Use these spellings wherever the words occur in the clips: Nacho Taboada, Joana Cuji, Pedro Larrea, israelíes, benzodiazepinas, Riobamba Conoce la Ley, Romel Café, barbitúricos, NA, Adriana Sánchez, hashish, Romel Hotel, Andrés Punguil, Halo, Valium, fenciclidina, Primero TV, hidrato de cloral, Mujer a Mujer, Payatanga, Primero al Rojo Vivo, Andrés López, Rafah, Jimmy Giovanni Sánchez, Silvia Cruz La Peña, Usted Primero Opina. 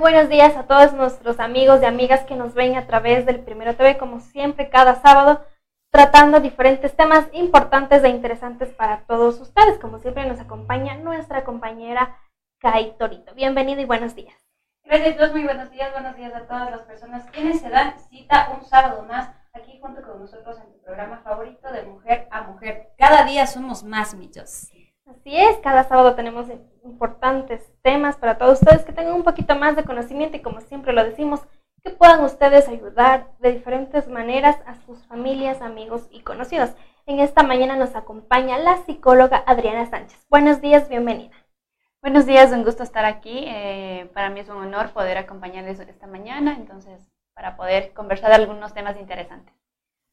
Muy buenos días a todos nuestros amigos y amigas que nos ven a través del Primero TV, como siempre cada sábado, tratando diferentes temas importantes e interesantes para todos ustedes. Como siempre nos acompaña nuestra compañera Kai Torito. Bienvenido y buenos días. Gracias a todos, muy buenos días a todas las personas quienes se dan cita un sábado más aquí junto con nosotros en tu programa favorito de Mujer a Mujer. Cada día somos más, michos. Así es, cada sábado tenemos importantes temas para todos ustedes que tengan un poquito más de conocimiento y, como siempre lo decimos, que puedan ustedes ayudar de diferentes maneras a sus familias, amigos y conocidos. En esta mañana nos acompaña la psicóloga Adriana Sánchez. Buenos días, bienvenida. Buenos días, un gusto estar aquí. Para mí es un honor poder acompañarles esta mañana, entonces, para poder conversar de algunos temas interesantes.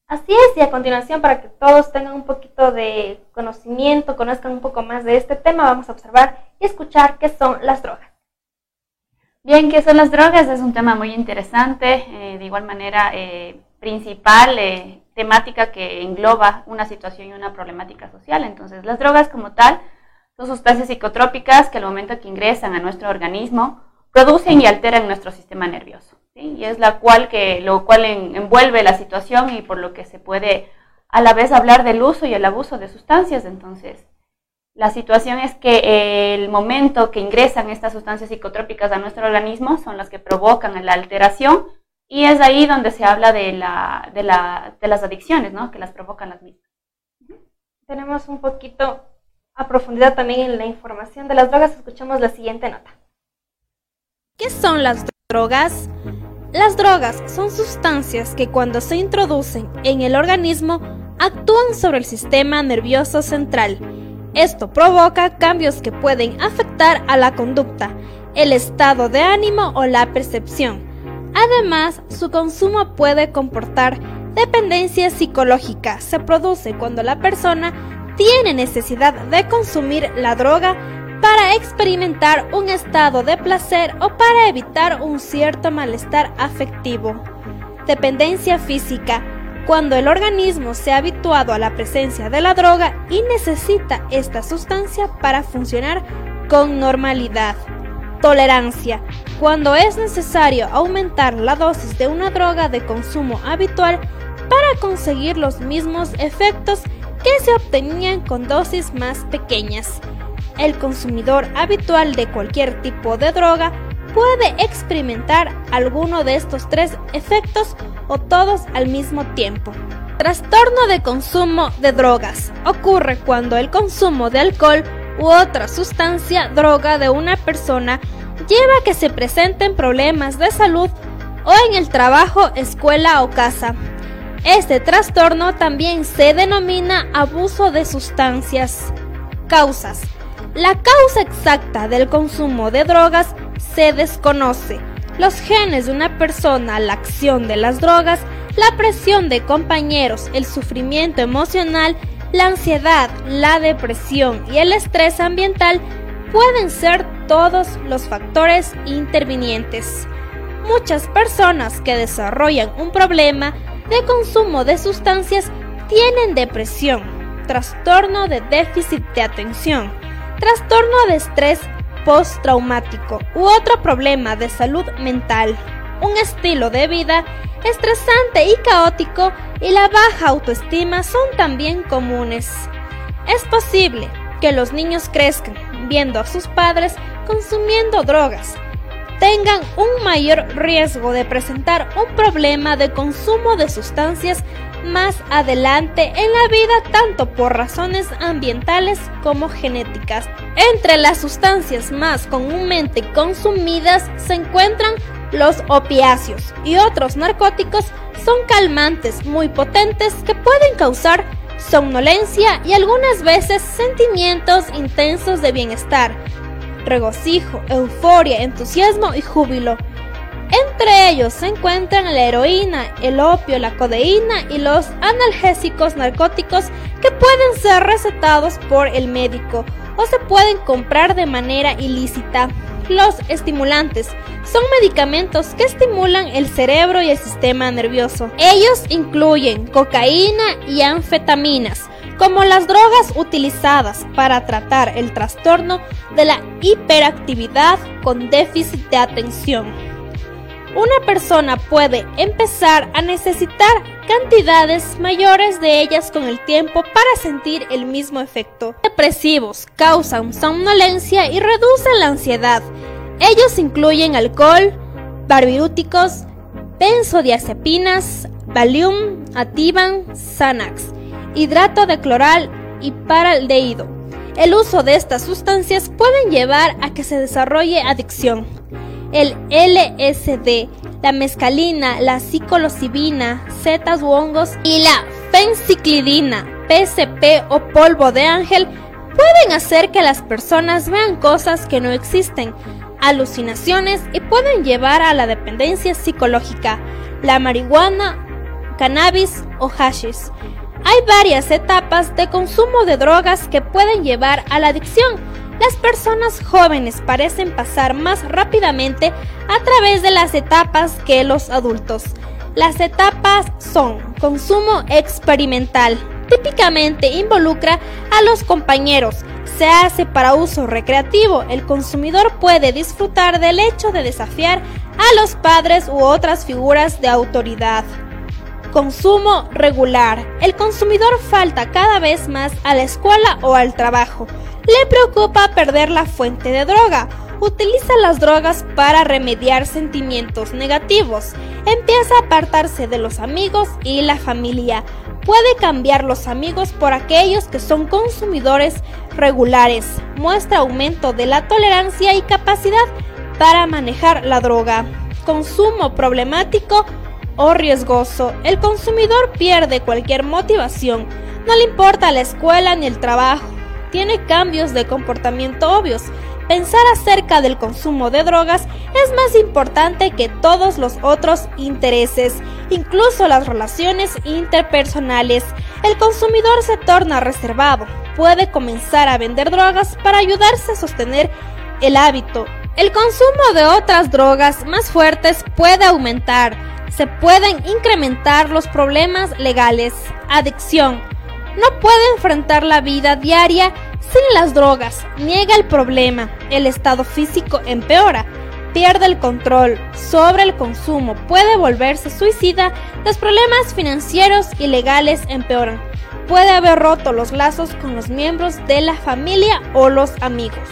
Así es, y a continuación, para que todos tengan un poquito de conocimiento, conozcan un poco más de este tema, vamos a observar y escuchar qué son las drogas. Bien, ¿qué son las drogas? Es un tema muy interesante, de igual manera principal, temática que engloba una situación y una problemática social. Entonces, las drogas como tal son sustancias psicotrópicas que al momento que ingresan a nuestro organismo producen y alteran nuestro sistema nervioso. ¿Sí? Y es lo cual envuelve la situación y por lo que se puede a la vez hablar del uso y el abuso de sustancias. Entonces, la situación es que el momento que ingresan estas sustancias psicotrópicas a nuestro organismo son las que provocan la alteración, y es ahí donde se habla de las adicciones, ¿no? Que las provocan las mismas. Tenemos un poquito a profundidad también en la información de las drogas. Escuchamos la siguiente nota. ¿Qué son las drogas? Las drogas son sustancias que cuando se introducen en el organismo actúan sobre el sistema nervioso central. Esto provoca cambios que pueden afectar a la conducta, el estado de ánimo o la percepción. Además, su consumo puede comportar dependencia psicológica. Se produce cuando la persona tiene necesidad de consumir la droga para experimentar un estado de placer o para evitar un cierto malestar afectivo. Dependencia física, cuando el organismo se ha habituado a la presencia de la droga y necesita esta sustancia para funcionar con normalidad. Tolerancia, cuando es necesario aumentar la dosis de una droga de consumo habitual para conseguir los mismos efectos que se obtenían con dosis más pequeñas. El consumidor habitual de cualquier tipo de droga puede experimentar alguno de estos tres efectos o todos al mismo tiempo. Trastorno de consumo de drogas. Ocurre cuando el consumo de alcohol u otra sustancia droga de una persona lleva a que se presenten problemas de salud o en el trabajo, escuela o casa. Este trastorno también se denomina abuso de sustancias. Causas. La causa exacta del consumo de drogas se desconoce. Los genes de una persona, la acción de las drogas, la presión de compañeros, el sufrimiento emocional, la ansiedad, la depresión y el estrés ambiental pueden ser todos los factores intervinientes. Muchas personas que desarrollan un problema de consumo de sustancias tienen depresión, trastorno de déficit de atención, trastorno de estrés postraumático u otro problema de salud mental, un estilo de vida estresante y caótico y la baja autoestima son también comunes. Es posible que los niños crezcan viendo a sus padres consumiendo drogas, tengan un mayor riesgo de presentar un problema de consumo de sustancias más adelante en la vida, tanto por razones ambientales como genéticas. Entre las sustancias más comúnmente consumidas se encuentran los opiáceos y otros narcóticos. Son calmantes muy potentes que pueden causar somnolencia y algunas veces sentimientos intensos de bienestar, regocijo, euforia, entusiasmo y júbilo. Entre ellos se encuentran la heroína, el opio, la codeína y los analgésicos narcóticos que pueden ser recetados por el médico o se pueden comprar de manera ilícita. Los estimulantes son medicamentos que estimulan el cerebro y el sistema nervioso. Ellos incluyen cocaína y anfetaminas. como las drogas utilizadas para tratar el trastorno de la hiperactividad con déficit de atención. Una persona puede empezar a necesitar cantidades mayores de ellas con el tiempo para sentir el mismo efecto. Depresivos, causan somnolencia y reducen la ansiedad. Ellos incluyen alcohol, barbitúricos, benzodiazepinas, Valium, Ativan, Xanax, hidrato de cloral y paraldehído. El uso de estas sustancias pueden llevar a que se desarrolle adicción. El LSD, la mescalina, la psilocibina, setas u hongos y la fenciclidina, PCP o polvo de ángel pueden hacer que las personas vean cosas que no existen, alucinaciones y pueden llevar a la dependencia psicológica. La marihuana, cannabis o hashish. Hay varias etapas de consumo de drogas que pueden llevar a la adicción. Las personas jóvenes parecen pasar más rápidamente a través de las etapas que los adultos. Las etapas son: consumo experimental. Típicamente involucra a los compañeros. Se hace para uso recreativo. El consumidor puede disfrutar del hecho de desafiar a los padres u otras figuras de autoridad. Consumo regular. El consumidor falta cada vez más a la escuela o al trabajo. Le preocupa perder la fuente de droga. Utiliza las drogas para remediar sentimientos negativos. Empieza a apartarse de los amigos y la familia. Puede cambiar los amigos por aquellos que son consumidores regulares. Muestra aumento de la tolerancia y capacidad para manejar la droga. Consumo problemático o riesgoso. El consumidor pierde cualquier motivación, no le importa la escuela ni el trabajo, tiene cambios de comportamiento obvios. Pensar acerca del consumo de drogas es más importante que todos los otros intereses, incluso las relaciones interpersonales. El consumidor se torna reservado, puede comenzar a vender drogas para ayudarse a sostener el hábito. El consumo de otras drogas más fuertes puede aumentar. Se pueden incrementar los problemas legales. Adicción. No puede enfrentar la vida diaria sin las drogas. Niega el problema. El estado físico empeora. Pierde el control sobre el consumo. Puede volverse suicida. Los problemas financieros y legales empeoran. Puede haber roto los lazos con los miembros de la familia o los amigos.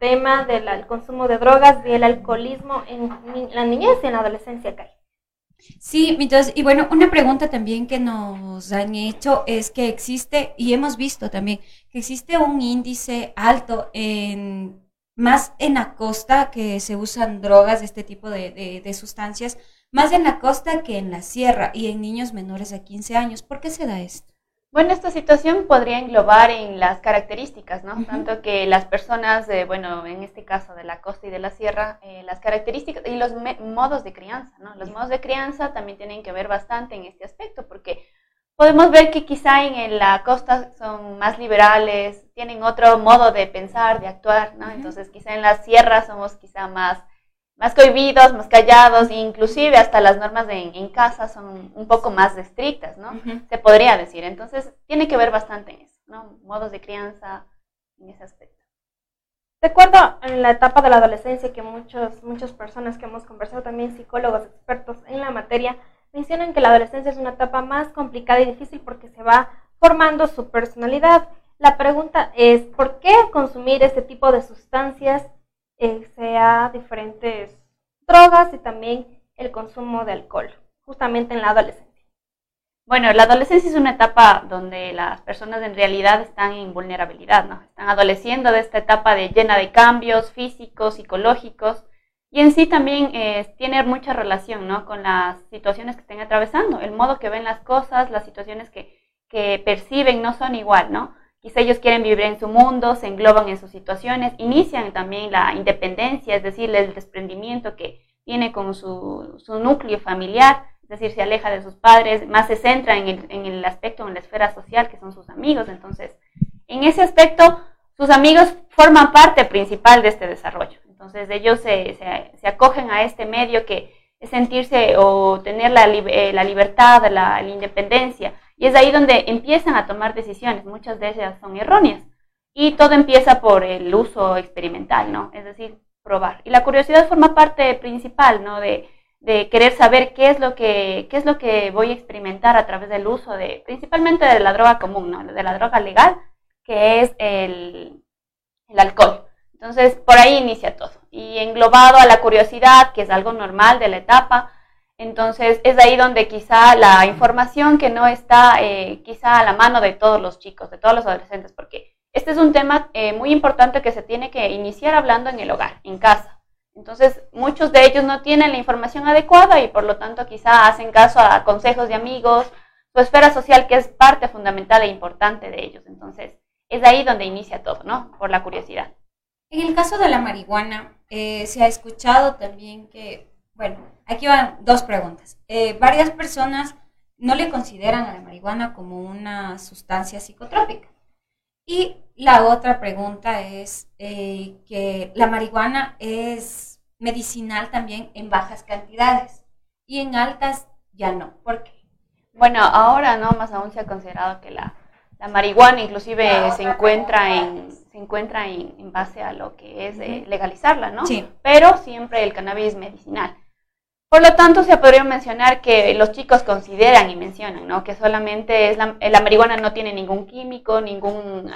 Tema del consumo de drogas y el alcoholismo en la niñez y en la adolescencia, Kai. Sí, entonces, y bueno, una pregunta también que nos han hecho es que existe, y hemos visto también, que existe un índice alto más en la costa, que se usan drogas, este tipo de sustancias, más en la costa que en la sierra y en niños menores a 15 años. ¿Por qué se da esto? Bueno, esta situación podría englobar en las características, ¿no? Uh-huh. Tanto que las personas, en este caso de la costa y de la sierra, las características y los modos de crianza, ¿no? Los modos de crianza también tienen que ver bastante en este aspecto, porque podemos ver que quizá en la costa son más liberales, tienen otro modo de pensar, de actuar, ¿no? Uh-huh. Entonces, quizá en la sierra somos quizá más cohibidos, más callados, e inclusive hasta las normas en casa son un poco más estrictas, ¿no? Uh-huh. Se podría decir. Entonces, tiene que ver bastante en eso, ¿no? Modos de crianza en ese aspecto. De acuerdo en la etapa de la adolescencia, que muchas personas que hemos conversado, también psicólogos, expertos en la materia, mencionan que la adolescencia es una etapa más complicada y difícil porque se va formando su personalidad. La pregunta es, ¿por qué consumir este tipo de sustancias, sea diferentes drogas y también el consumo de alcohol, justamente en la adolescencia? Bueno, la adolescencia es una etapa donde las personas en realidad están en vulnerabilidad, ¿no? Están adoleciendo de esta etapa llena de cambios físicos, psicológicos, y en sí también tiene mucha relación, ¿no?, con las situaciones que estén atravesando, el modo que ven las cosas, las situaciones que perciben no son igual, ¿no? Quizá ellos quieren vivir en su mundo, se engloban en sus situaciones, inician también la independencia, es decir, el desprendimiento que tiene con su núcleo familiar, es decir, se aleja de sus padres, más se centra en el aspecto, en la esfera social, que son sus amigos. Entonces, en ese aspecto sus amigos forman parte principal de este desarrollo. Entonces ellos se acogen a este medio que es sentirse o tener la libertad, la independencia, y es ahí donde empiezan a tomar decisiones, muchas de ellas son erróneas, y todo empieza por el uso experimental, ¿no? Es decir, probar. Y la curiosidad forma parte principal, ¿no? De querer saber qué es lo que voy a experimentar a través del uso de, principalmente de la droga común, ¿no? De la droga legal, que es el alcohol. Entonces, por ahí inicia todo. Y englobado a la curiosidad, que es algo normal de la etapa, entonces es ahí donde quizá la información que no está quizá a la mano de todos los chicos, de todos los adolescentes, porque este es un tema muy importante que se tiene que iniciar hablando en el hogar, en casa. Entonces, muchos de ellos no tienen la información adecuada y por lo tanto quizá hacen caso a consejos de amigos, su esfera social, que es parte fundamental e importante de ellos. Entonces, es ahí donde inicia todo, ¿no? Por la curiosidad. En el caso de la marihuana, se ha escuchado también que, bueno, aquí van dos preguntas. Varias personas no le consideran a la marihuana como una sustancia psicotrópica. Y la otra pregunta es que la marihuana es medicinal también en bajas cantidades y en altas ya no. ¿Por qué? Bueno, ahora no, más aún se ha considerado que la marihuana inclusive se encuentra en base a lo que es legalizarla, ¿no? Sí. Pero siempre el cannabis medicinal. Por lo tanto, se podría mencionar que los chicos consideran y mencionan, ¿no? Que solamente es la marihuana no tiene ningún químico, ningún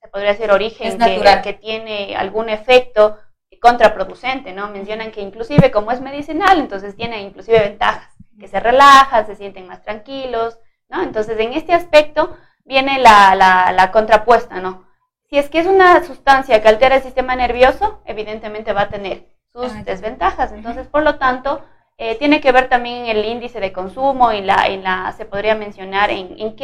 se podría decir, origen que tiene algún efecto contraproducente, ¿no? Mencionan que inclusive como es medicinal, entonces tiene inclusive ventajas, que se relajan, se sienten más tranquilos, ¿no? Entonces, en este aspecto viene la contrapuesta, ¿no? Si es que es una sustancia que altera el sistema nervioso, evidentemente va a tener sus desventajas. Entonces, por lo tanto, tiene que ver también el índice de consumo y se podría mencionar por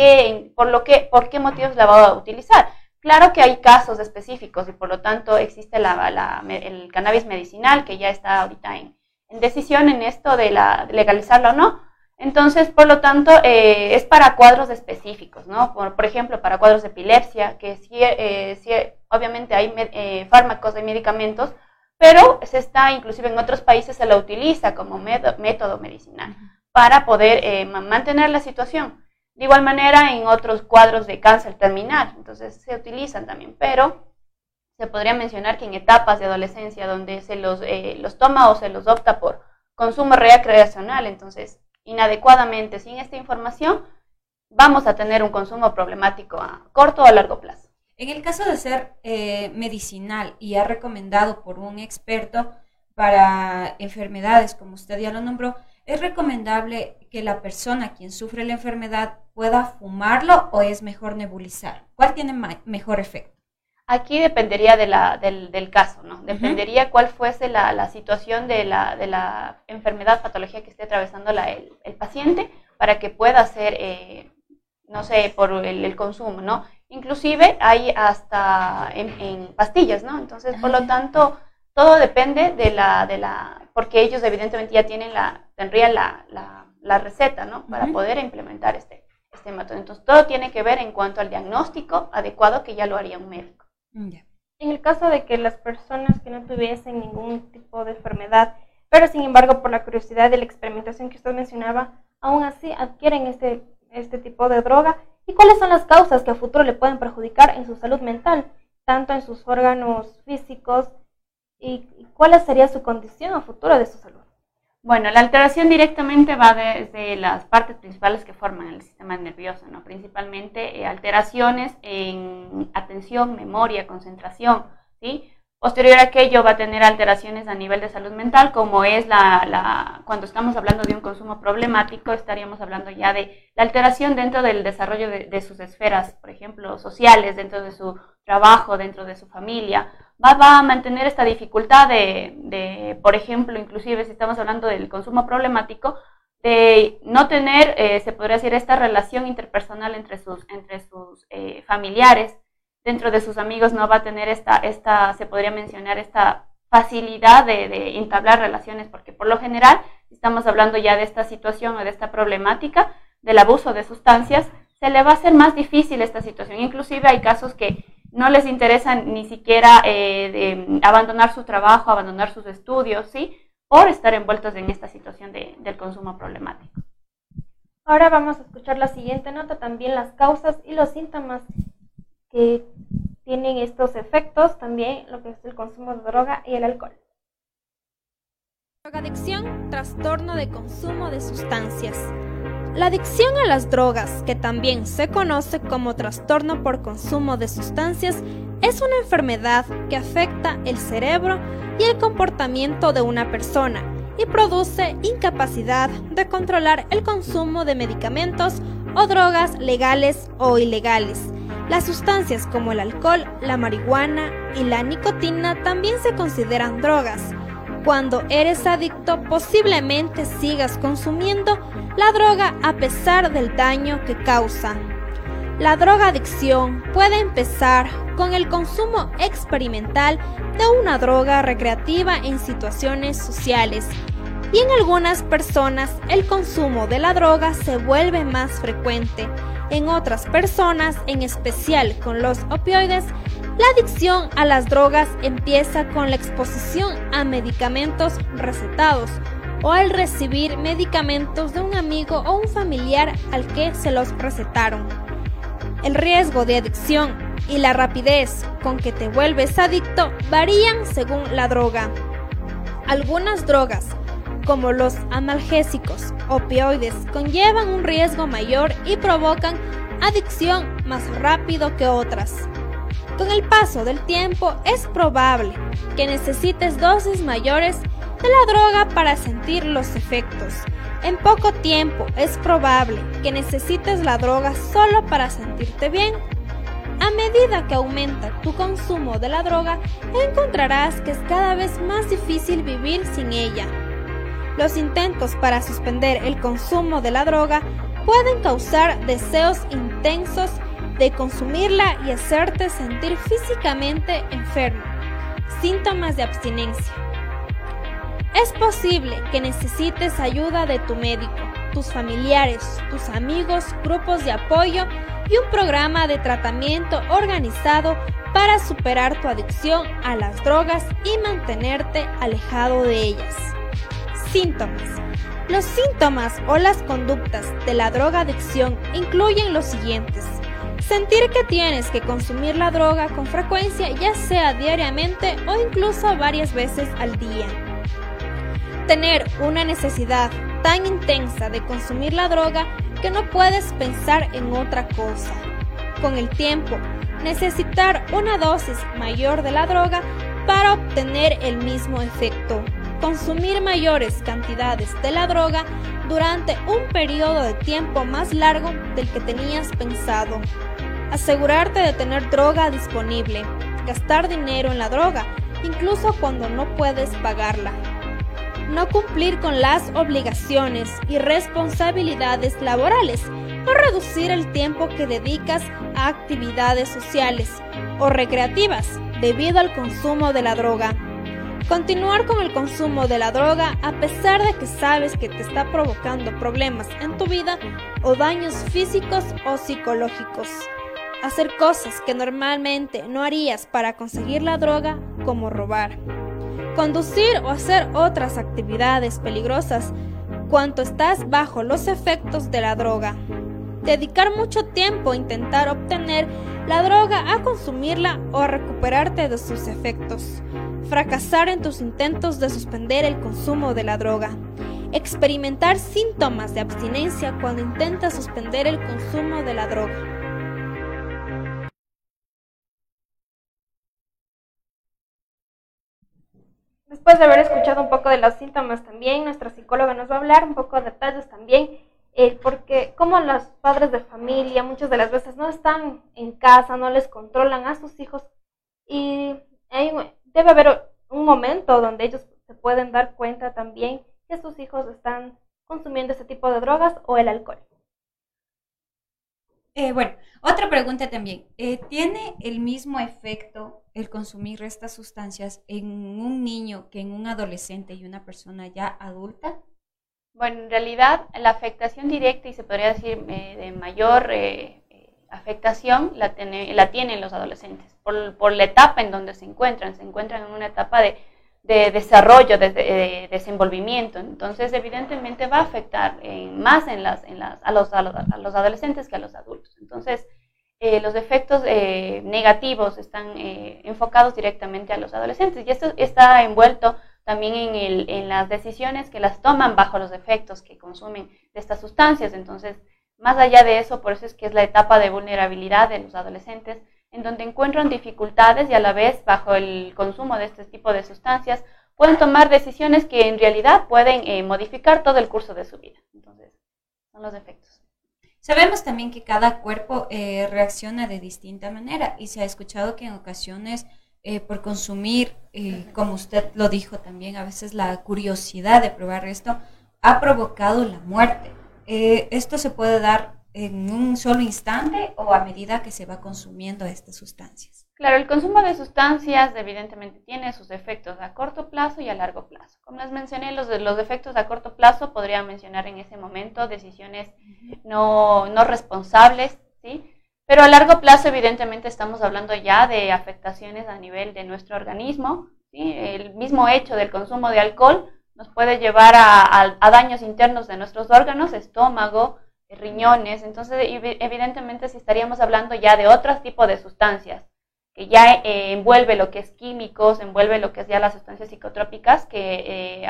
qué motivos la va a utilizar. Claro que hay casos específicos y por lo tanto existe el cannabis medicinal, que ya está ahorita en decisión en esto de legalizarlo o no. Entonces, por lo tanto, es para cuadros específicos, ¿no? Por ejemplo, para cuadros de epilepsia, que sí, obviamente hay fármacos y medicamentos, pero se está, inclusive en otros países se la utiliza como método medicinal para poder mantener la situación. De igual manera en otros cuadros de cáncer terminal, entonces se utilizan también, pero se podría mencionar que en etapas de adolescencia donde se los toma o se los opta por consumo recreacional, entonces inadecuadamente, sin esta información, vamos a tener un consumo problemático a corto o largo plazo. En el caso de ser medicinal y ya recomendado por un experto para enfermedades, como usted ya lo nombró, ¿es recomendable que la persona quien sufre la enfermedad pueda fumarlo o es mejor nebulizar? ¿Cuál tiene mejor efecto? Aquí dependería del caso, ¿no? Dependería cuál fuese la situación de la enfermedad, patología que esté atravesando el paciente para que pueda hacer, no sé, por el consumo, ¿no? Inclusive hay hasta en pastillas, ¿no? Entonces, por lo tanto, todo depende porque ellos evidentemente ya tienen la receta, ¿no? Para poder implementar este método. Entonces, todo tiene que ver en cuanto al diagnóstico adecuado que ya lo haría un médico. Yeah. En el caso de que las personas que no tuviesen ningún tipo de enfermedad, pero sin embargo por la curiosidad de la experimentación que usted mencionaba, aún así adquieren este tipo de droga, ¿y cuáles son las causas que a futuro le pueden perjudicar en su salud mental, tanto en sus órganos físicos, y cuál sería su condición a futuro de su salud? Bueno, la alteración directamente va desde las partes principales que forman el sistema nervioso, ¿no? Principalmente alteraciones en atención, memoria, concentración, ¿sí? Posterior a aquello va a tener alteraciones a nivel de salud mental, como es cuando estamos hablando de un consumo problemático, estaríamos hablando ya de la alteración dentro del desarrollo de sus esferas, por ejemplo, sociales, dentro de su trabajo, dentro de su familia. Va a mantener esta dificultad de, por ejemplo, inclusive si estamos hablando del consumo problemático, de no tener, se podría decir, esta relación interpersonal entre sus familiares. Dentro de sus amigos no va a tener se podría mencionar, esta facilidad de entablar relaciones, porque por lo general estamos hablando ya de esta situación o de esta problemática del abuso de sustancias, se le va a hacer más difícil esta situación. Inclusive hay casos que no les interesa ni siquiera abandonar su trabajo, abandonar sus estudios, ¿sí? Por estar envueltos en esta situación del consumo problemático. Ahora vamos a escuchar la siguiente nota, también las causas y los síntomas que tienen estos efectos, también lo que es el consumo de droga y el alcohol. Drogadicción, trastorno de consumo de sustancias. La adicción a las drogas, que también se conoce como trastorno por consumo de sustancias, es una enfermedad que afecta el cerebro y el comportamiento de una persona y produce incapacidad de controlar el consumo de medicamentos o drogas legales o ilegales. Las sustancias como el alcohol, la marihuana y la nicotina también se consideran drogas. Cuando eres adicto, posiblemente sigas consumiendo la droga a pesar del daño que causa. La drogadicción puede empezar con el consumo experimental de una droga recreativa en situaciones sociales, y en algunas personas el consumo de la droga se vuelve más frecuente. En otras personas, en especial con los opioides, la adicción a las drogas empieza con la exposición a medicamentos recetados o al recibir medicamentos de un amigo o un familiar al que se los recetaron. El riesgo de adicción y la rapidez con que te vuelves adicto varían según la droga. Algunas drogas, como los analgésicos, opioides, conllevan un riesgo mayor y provocan adicción más rápido que otras. Con el paso del tiempo es probable que necesites dosis mayores de la droga para sentir los efectos. En poco tiempo es probable que necesites la droga solo para sentirte bien. A medida que aumenta tu consumo de la droga, encontrarás que es cada vez más difícil vivir sin ella. Los intentos para suspender el consumo de la droga pueden causar deseos intensos de consumirla y hacerte sentir físicamente enfermo. Síntomas de abstinencia. Es posible que necesites ayuda de tu médico, tus familiares, tus amigos, grupos de apoyo y un programa de tratamiento organizado para superar tu adicción a las drogas y mantenerte alejado de ellas. Síntomas. Los síntomas o las conductas de la drogadicción incluyen los siguientes: sentir que tienes que consumir la droga con frecuencia, ya sea diariamente o incluso varias veces al día. Tener una necesidad tan intensa de consumir la droga que no puedes pensar en otra cosa. Con el tiempo, necesitar una dosis mayor de la droga para obtener el mismo efecto. Consumir mayores cantidades de la droga durante un periodo de tiempo más largo del que tenías pensado. Asegurarte de tener droga disponible. Gastar dinero en la droga, incluso cuando no puedes pagarla. No cumplir con las obligaciones y responsabilidades laborales, o reducir el tiempo que dedicas a actividades sociales o recreativas debido al consumo de la droga. Continuar con el consumo de la droga a pesar de que sabes que te está provocando problemas en tu vida o daños físicos o psicológicos. Hacer cosas que normalmente no harías para conseguir la droga, como robar. Conducir o hacer otras actividades peligrosas cuando estás bajo los efectos de la droga. Dedicar mucho tiempo a intentar obtener la droga, a consumirla o a recuperarte de sus efectos. Fracasar en tus intentos de suspender el consumo de la droga. Experimentar síntomas de abstinencia cuando intentas suspender el consumo de la droga. Después de haber escuchado un poco de los síntomas también, nuestra psicóloga nos va a hablar un poco de detalles también, porque como los padres de familia muchas de las veces no están en casa, no les controlan a sus hijos, y debe haber un momento donde ellos se pueden dar cuenta también que sus hijos están consumiendo ese tipo de drogas o el alcohol. Otra pregunta también. ¿Tiene el mismo efecto el consumir estas sustancias en un niño que en un adolescente y una persona ya adulta? Bueno, en realidad la afectación directa y se podría decir de mayor afectación la tienen los adolescentes por la etapa en donde se encuentran en una etapa de desarrollo, de desenvolvimiento. Entonces, evidentemente va a afectar más a los adolescentes que a los adultos. Entonces, los efectos negativos están enfocados directamente a los adolescentes, y esto está envuelto también en las decisiones que las toman bajo los efectos que consumen de estas sustancias. Entonces, más allá de eso, por eso es que es la etapa de vulnerabilidad de los adolescentes, en donde encuentran dificultades y a la vez, bajo el consumo de este tipo de sustancias, pueden tomar decisiones que en realidad pueden modificar todo el curso de su vida. Entonces, son los efectos. Sabemos también que cada cuerpo reacciona de distinta manera, y se ha escuchado que en ocasiones por consumir, como usted lo dijo también, a veces la curiosidad de probar esto ha provocado la muerte. ¿Esto se puede dar en un solo instante o a medida que se va consumiendo estas sustancias? Claro, el consumo de sustancias evidentemente tiene sus efectos a corto plazo y a largo plazo. Como les mencioné, los efectos a corto plazo podría mencionar en ese momento decisiones no responsables, ¿sí? Pero a largo plazo evidentemente estamos hablando ya de afectaciones a nivel de nuestro organismo, ¿sí? El mismo hecho del consumo de alcohol nos puede llevar a daños internos de nuestros órganos, estómago, riñones. Entonces, evidentemente, si estaríamos hablando ya de otro tipo de sustancias, que ya envuelve lo que es químicos, envuelve lo que es ya las sustancias psicotrópicas, que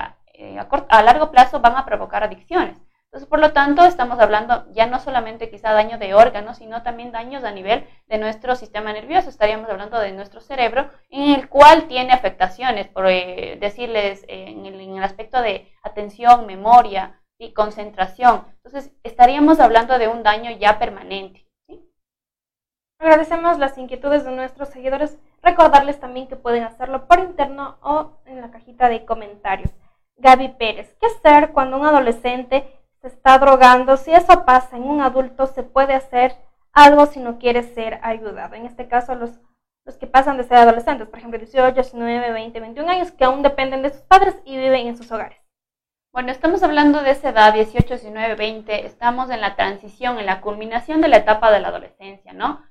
a largo plazo van a provocar adicciones. Entonces, por lo tanto, estamos hablando ya no solamente quizá daño de órganos, sino también daños a nivel de nuestro sistema nervioso. Estaríamos hablando de nuestro cerebro, en el cual tiene afectaciones, por decirles, en el aspecto de atención, memoria y concentración. Entonces, estaríamos hablando de un daño ya permanente, ¿sí? Agradecemos las inquietudes de nuestros seguidores. Recordarles también que pueden hacerlo por interno o en la cajita de comentarios. Gaby Pérez, ¿qué hacer cuando un adolescente se está drogando? Si eso pasa en un adulto, ¿se puede hacer algo si no quiere ser ayudado? En este caso, los que pasan de ser adolescentes, por ejemplo, 18, 19, 20, 21 años, que aún dependen de sus padres y viven en sus hogares. Bueno, estamos hablando de esa edad, 18, 19, 20, estamos en la transición, en la culminación de la etapa de la adolescencia, ¿no?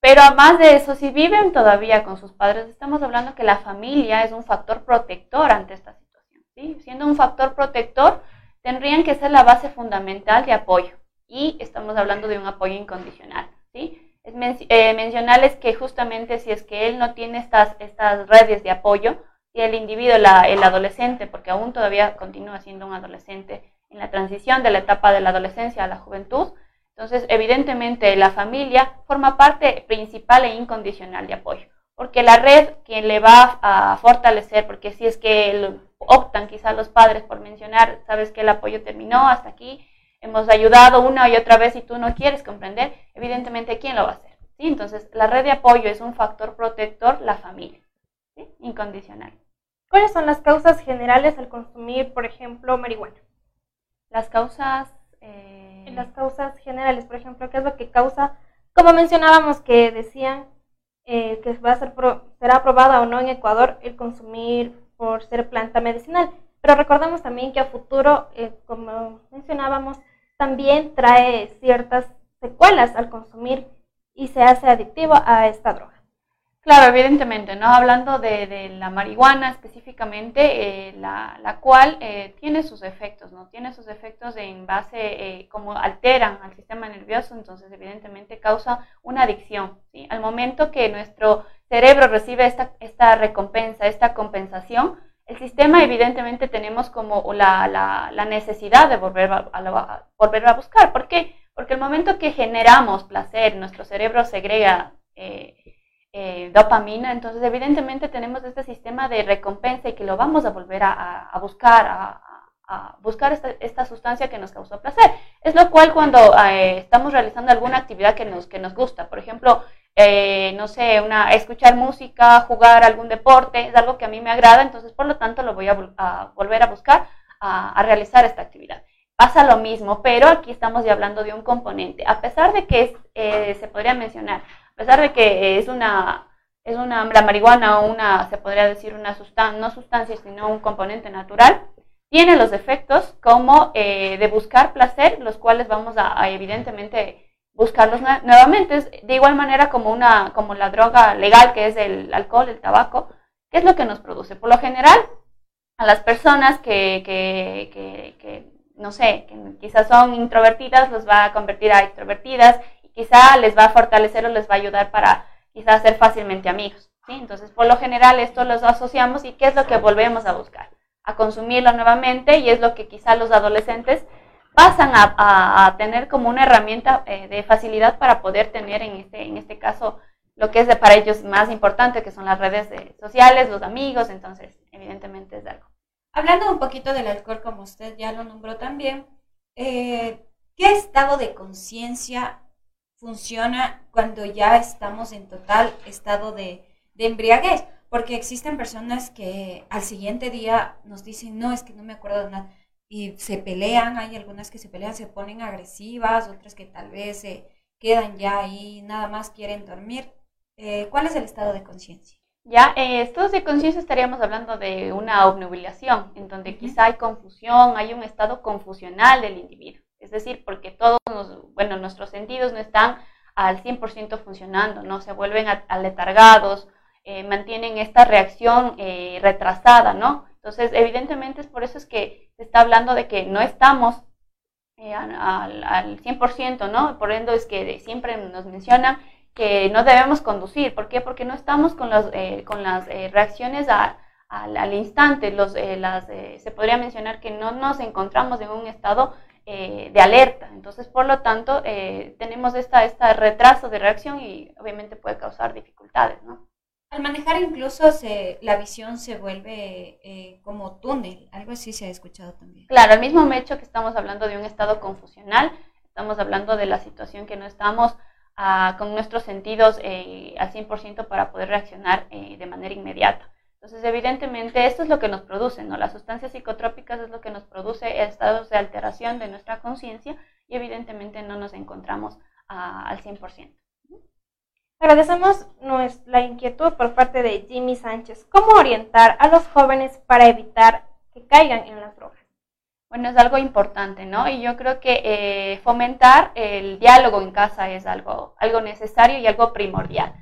Pero además de eso, si viven todavía con sus padres, estamos hablando que la familia es un factor protector ante esta situación, ¿sí? Siendo un factor protector, tendrían que ser la base fundamental de apoyo, y estamos hablando de un apoyo incondicional, ¿sí? Mencionarles que justamente si es que él no tiene estas redes de apoyo, si el individuo, el adolescente, porque aún todavía continúa siendo un adolescente en la transición de la etapa de la adolescencia a la juventud, entonces evidentemente la familia forma parte principal e incondicional de apoyo, porque la red que le va a fortalecer, porque si es que optan quizá los padres por mencionar, sabes que el apoyo terminó, hasta aquí, hemos ayudado una y otra vez y tú no quieres comprender, evidentemente ¿quién lo va a hacer? ¿Sí? Entonces la red de apoyo es un factor protector, la familia, ¿sí? Incondicional. ¿Cuáles son las causas generales al consumir, por ejemplo, marihuana? Las causas generales, por ejemplo, ¿qué es lo que causa? Como mencionábamos que decían que va a ser será aprobada o no en Ecuador el consumir por ser planta medicinal, pero recordemos también que a futuro, como mencionábamos, también trae ciertas secuelas al consumir y se hace adictivo a esta droga. Claro, evidentemente, ¿no? Hablando de la marihuana específicamente, la cual tiene sus efectos, ¿no? Tiene sus efectos en base, como alteran al sistema nervioso, entonces evidentemente causa una adicción, ¿sí? Al momento que nuestro cerebro recibe esta recompensa, esta compensación, el sistema evidentemente tenemos como la necesidad de volver a buscar. ¿Por qué? Porque el momento que generamos placer, nuestro cerebro segrega dopamina, entonces evidentemente tenemos este sistema de recompensa y que lo vamos a volver a buscar, esta sustancia que nos causó placer. Es lo cual cuando estamos realizando alguna actividad que nos gusta, por ejemplo, no sé, escuchar música, jugar algún deporte, es algo que a mí me agrada, entonces por lo tanto lo voy a volver a buscar, a realizar esta actividad. Pasa lo mismo, pero aquí estamos ya hablando de un componente. A pesar de que se podría mencionar, a pesar de que la marihuana o se podría decir una sustancia, no sustancia, sino un componente natural, tiene los efectos como de buscar placer, los cuales vamos a evidentemente buscarlos nuevamente. De igual manera como la droga legal, que es el alcohol, el tabaco, ¿qué es lo que nos produce? Por lo general, a las personas que no sé, que quizás son introvertidas, los va a convertir a extrovertidas, y quizá les va a fortalecer o les va a ayudar para quizás ser fácilmente amigos, ¿sí? Entonces, por lo general, esto los asociamos, y ¿qué es lo que volvemos a buscar? A consumirlo nuevamente, y es lo que quizá los adolescentes pasan a tener como una herramienta de facilidad para poder tener en este caso lo que es para ellos más importante, que son las redes sociales, los amigos. Entonces, evidentemente es algo. Hablando un poquito del alcohol, como usted ya lo nombró también, ¿qué estado de conciencia funciona cuando ya estamos en total estado de embriaguez? Porque existen personas que al siguiente día nos dicen, no, es que no me acuerdo de nada, y se pelean. Hay algunas que se pelean, se ponen agresivas, otras que tal vez se quedan ya ahí, nada más quieren dormir. ¿Cuál es el estado de conciencia? Ya, estados de conciencia estaríamos hablando de una obnubilación, en donde quizá hay confusión, hay un estado confusional del individuo. Es decir, porque todos nuestros sentidos no están al 100% funcionando, ¿no? Se vuelven aletargados, mantienen esta reacción retrasada, ¿no? Entonces, evidentemente, es por eso es que se está hablando de que no estamos al 100%, ¿no? Por ende, es que siempre nos mencionan que no debemos conducir. ¿Por qué? Porque no estamos con las reacciones al instante. Se podría mencionar que no nos encontramos en un estado de alerta. Entonces, por lo tanto, tenemos este retraso de reacción, y obviamente puede causar dificultades, ¿no? Al manejar incluso la visión se vuelve como túnel. Algo así se ha escuchado también. Claro, al mismo hecho que estamos hablando de un estado confusional, estamos hablando de la situación que no estamos con nuestros sentidos al 100% para poder reaccionar de manera inmediata. Entonces, evidentemente, esto es lo que nos produce, ¿no? Las sustancias psicotrópicas es lo que nos produce estados de alteración de nuestra conciencia, y evidentemente no nos encontramos al 100%. Agradecemos la inquietud por parte de Jimmy Sánchez. ¿Cómo orientar a los jóvenes para evitar que caigan en las drogas? Bueno, es algo importante, ¿no? Y yo creo que fomentar el diálogo en casa es algo necesario y algo primordial.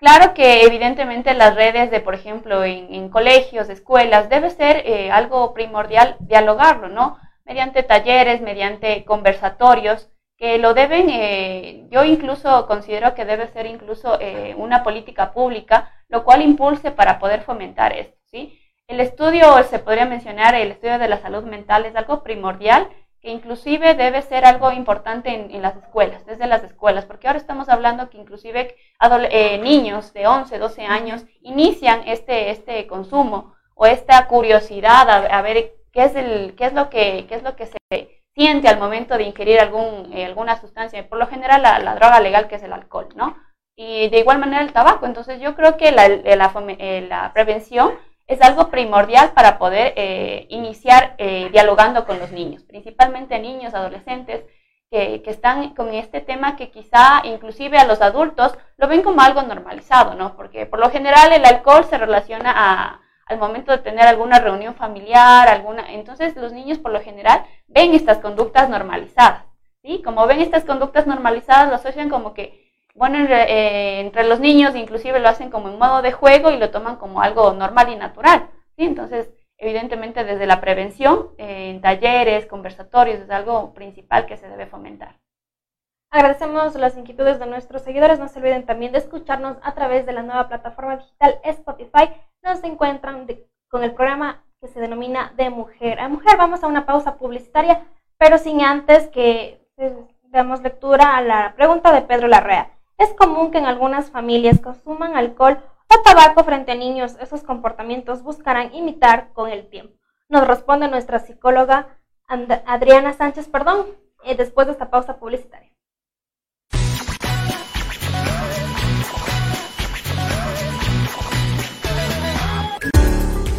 Claro que evidentemente las redes de, por ejemplo, en colegios, escuelas, debe ser algo primordial dialogarlo, ¿no? Mediante talleres, mediante conversatorios, que lo deben, yo incluso considero que debe ser incluso una política pública, lo cual impulse para poder fomentar esto, ¿sí? El estudio, se podría mencionar, el estudio de la salud mental es algo primordial, que inclusive debe ser algo importante en las escuelas, desde las escuelas, porque ahora estamos hablando que inclusive niños de 11, 12 años inician este consumo o esta curiosidad a ver qué es lo que se siente al momento de ingerir alguna sustancia, por lo general la droga legal, que es el alcohol, ¿no? Y de igual manera el tabaco. Entonces, yo creo que la prevención es algo primordial para poder iniciar dialogando con los niños, principalmente niños, adolescentes, que están con este tema que quizá inclusive a los adultos lo ven como algo normalizado, ¿no? Porque por lo general el alcohol se relaciona al momento de tener alguna reunión familiar, entonces los niños por lo general ven estas conductas normalizadas, ¿sí? Como ven estas conductas normalizadas, lo asocian como que, bueno, entre los niños inclusive lo hacen como en modo de juego y lo toman como algo normal y natural, ¿sí? Entonces, evidentemente, desde la prevención, en talleres, conversatorios, es algo principal que se debe fomentar. Agradecemos las inquietudes de nuestros seguidores. No se olviden también de escucharnos a través de la nueva plataforma digital Spotify. Nos encuentran con el programa que se denomina De Mujer a Mujer. Vamos a una pausa publicitaria, pero sin antes que demos lectura a la pregunta de Pedro Larrea. Es común que en algunas familias consuman alcohol o tabaco frente a niños. Esos comportamientos buscarán imitar con el tiempo. Nos responde nuestra psicóloga Adriana Sánchez, después de esta pausa publicitaria.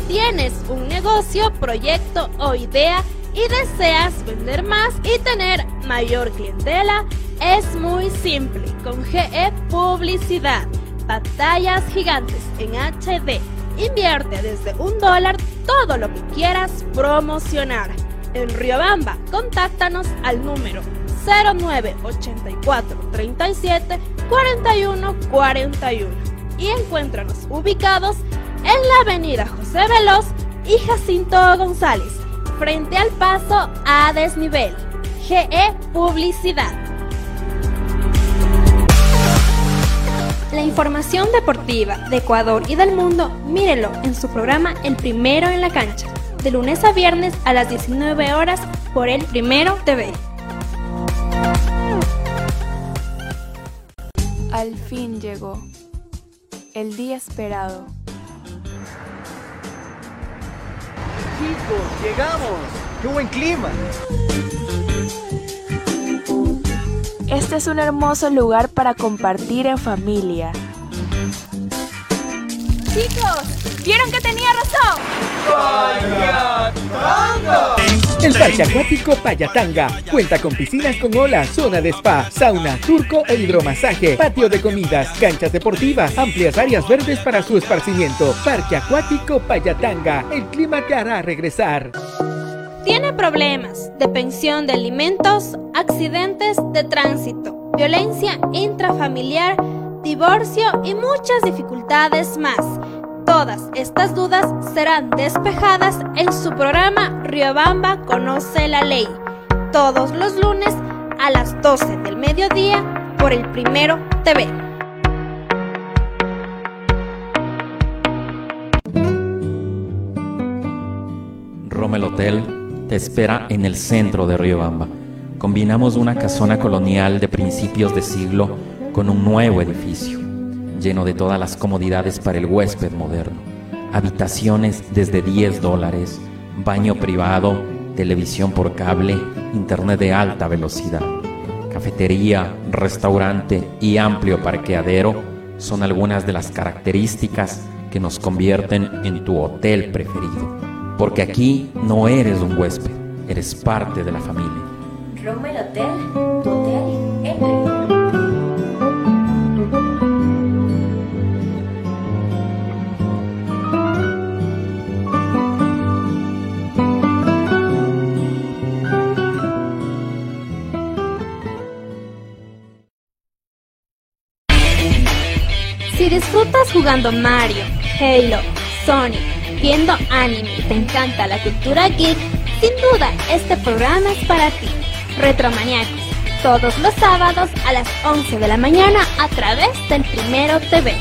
¿Tienes un negocio, proyecto o idea y deseas vender más y tener mayor clientela? Es muy simple con GE Publicidad. Pantallas gigantes en HD. Invierte desde $1 todo lo que quieras promocionar. En Riobamba, contáctanos al número 0984374141 y encuéntranos ubicados en la avenida José Veloz y Jacinto González, frente al paso a desnivel. GE Publicidad. La información deportiva de Ecuador y del mundo, mírelo en su programa El Primero en la Cancha, de lunes a viernes a las 19 horas por El Primero TV. Al fin llegó el día esperado. Chicos, llegamos. ¡Qué buen clima! Este es un hermoso lugar para compartir en familia. Chicos, ¿vieron que tenía razón? ¡Payatanga! El parque acuático Payatanga cuenta con piscinas con olas, zona de spa, sauna, turco e hidromasaje, patio de comidas, canchas deportivas, amplias áreas verdes para su esparcimiento. Parque acuático Payatanga, el clima que hará regresar. Tiene problemas de pensión de alimentos, accidentes de tránsito, violencia intrafamiliar, divorcio y muchas dificultades más. Todas estas dudas serán despejadas en su programa Riobamba Conoce la Ley, todos los lunes a las 12 del mediodía por El Primero TV. Romel Hotel te espera en el centro de Riobamba. Combinamos una casona colonial de principios de siglo con un nuevo edificio, lleno de todas las comodidades para el huésped moderno. Habitaciones desde $10, baño privado, televisión por cable, internet de alta velocidad, cafetería, restaurante y amplio parqueadero son algunas de las características que nos convierten en tu hotel preferido. Porque aquí no eres un huésped, eres parte de la familia. Romel Hotel, tu hotel en Río. Si disfrutas jugando Mario, Halo, Sonic, viendo anime y te encanta la cultura geek, sin duda este programa es para ti. Retromaniacos, todos los sábados a las 11 de la mañana a través del Primero TV.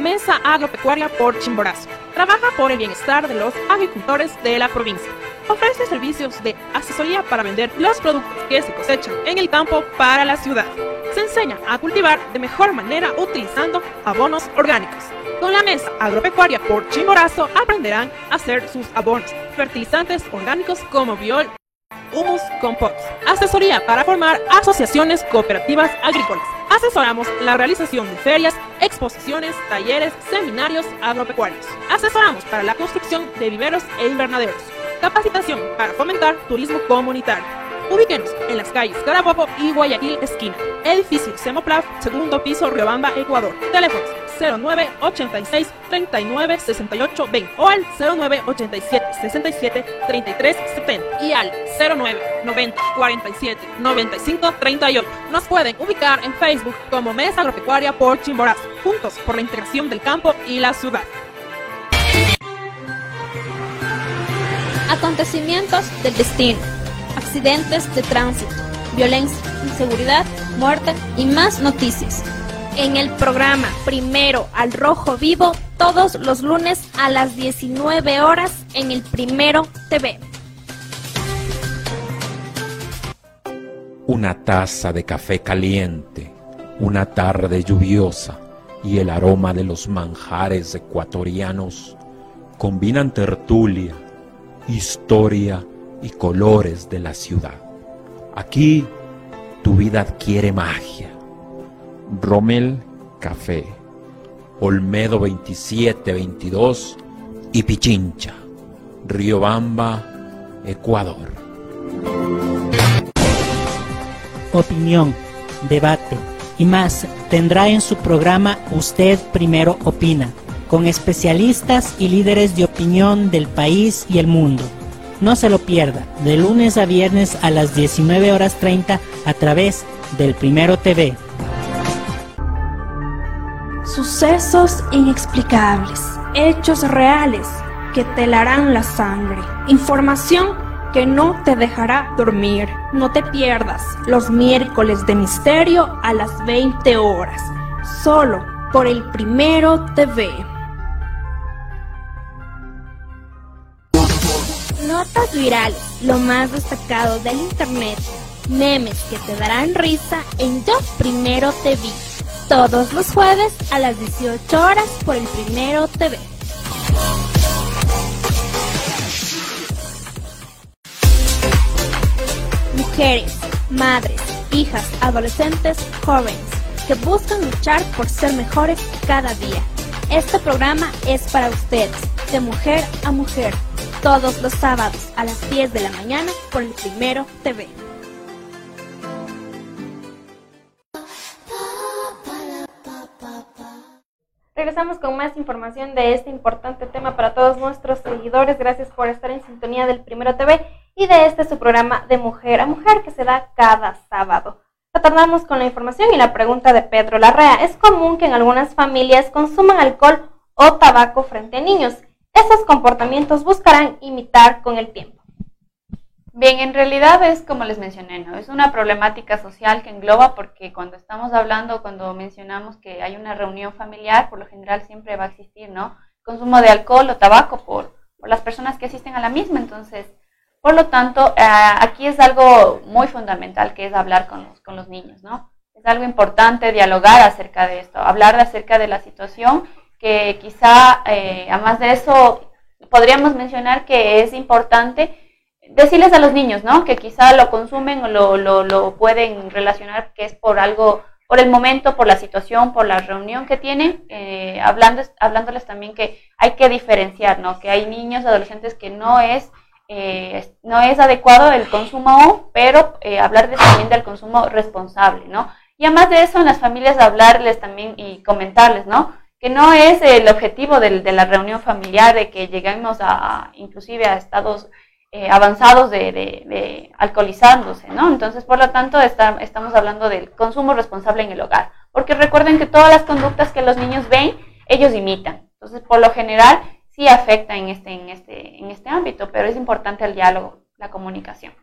Mesa Agropecuaria por Chimborazo trabaja por el bienestar de los agricultores de la provincia. Ofrece servicios de asesoría para vender los productos que se cosechan en el campo para la ciudad. Se enseña a cultivar de mejor manera utilizando abonos orgánicos. Con la Mesa Agropecuaria por Chimborazo aprenderán a hacer sus abonos, fertilizantes orgánicos como biol, humus, compost. Asesoría para formar asociaciones cooperativas agrícolas. Asesoramos la realización de ferias, exposiciones, talleres, seminarios agropecuarios. Asesoramos para la construcción de viveros e invernaderos. Capacitación para fomentar turismo comunitario. Ubíquenos en las calles Carabobo y Guayaquil esquina. Edificio Semoplaf, segundo piso, Riobamba, Ecuador. Teléfonos 0986 39 68 20 o al 0987 67 33 70 y al 0990 47 95 38. Nos pueden ubicar en Facebook como Mesa Agropecuaria por Chimborazo, juntos por la integración del campo y la ciudad. Acontecimientos del destino, accidentes de tránsito, violencia, inseguridad, muerte y más noticias. En el programa Primero al Rojo Vivo, todos los lunes a las 19 horas en El Primero TV. Una taza de café caliente, una tarde lluviosa y el aroma de los manjares ecuatorianos combinan tertulia, historia y colores de la ciudad. Aquí tu vida adquiere magia. Romel Café, Olmedo 2722 y Pichincha, Riobamba, Ecuador. Opinión, debate y más tendrá en su programa Usted Primero Opina, con especialistas y líderes de opinión del país y el mundo. No se lo pierda, de lunes a viernes a las 19:30 a través del Primero TV. Sucesos inexplicables, hechos reales que te helarán la sangre, información que no te dejará dormir. No te pierdas los miércoles de misterio a las 20 horas, solo por el Primero TV. Notas virales, lo más destacado del internet, memes que te darán risa en Yo Primero Te Vi, todos los jueves a las 18 horas por el Primero TV. Mujeres, madres, hijas, adolescentes, jóvenes que buscan luchar por ser mejores cada día. Este programa es para ustedes, de Mujer a Mujer, todos los sábados a las 10 de la mañana por el Primero TV. Regresamos con más información de este importante tema para todos nuestros seguidores. Gracias por estar en sintonía del Primero TV y de este su programa de Mujer a Mujer, que se da cada sábado. Retornamos con la información y la pregunta de Pedro Larrea. ¿Es común que en algunas familias consuman alcohol o tabaco frente a niños? Estos comportamientos buscarán imitar con el tiempo. Bien, en realidad es como les mencioné, ¿no? Es una problemática social que engloba, porque cuando estamos hablando, cuando mencionamos que hay una reunión familiar, por lo general siempre va a existir, ¿no?, consumo de alcohol o tabaco por las personas que asisten a la misma. Entonces, por lo tanto, aquí es algo muy fundamental, que es hablar con los niños, ¿no? Es algo importante dialogar acerca de esto, hablar acerca de la situación, que quizá, además de eso, podríamos mencionar que es importante decirles a los niños, ¿no?, que quizá lo consumen o lo pueden relacionar que es por algo, por el momento, por la situación, por la reunión que tienen, hablándoles también que hay que diferenciar, ¿no?, que hay niños, adolescentes que no es adecuado el consumo aún, pero hablarles también del consumo responsable, ¿no? Y además de eso, en las familias hablarles también y comentarles, ¿no?, que no es el objetivo de la reunión familiar de que lleguemos inclusive a estados avanzados de alcoholizándose, ¿no? Entonces, por lo tanto, estamos hablando del consumo responsable en el hogar, porque recuerden que todas las conductas que los niños ven, ellos imitan. Entonces, por lo general, sí afecta en este ámbito, pero es importante el diálogo, la comunicación.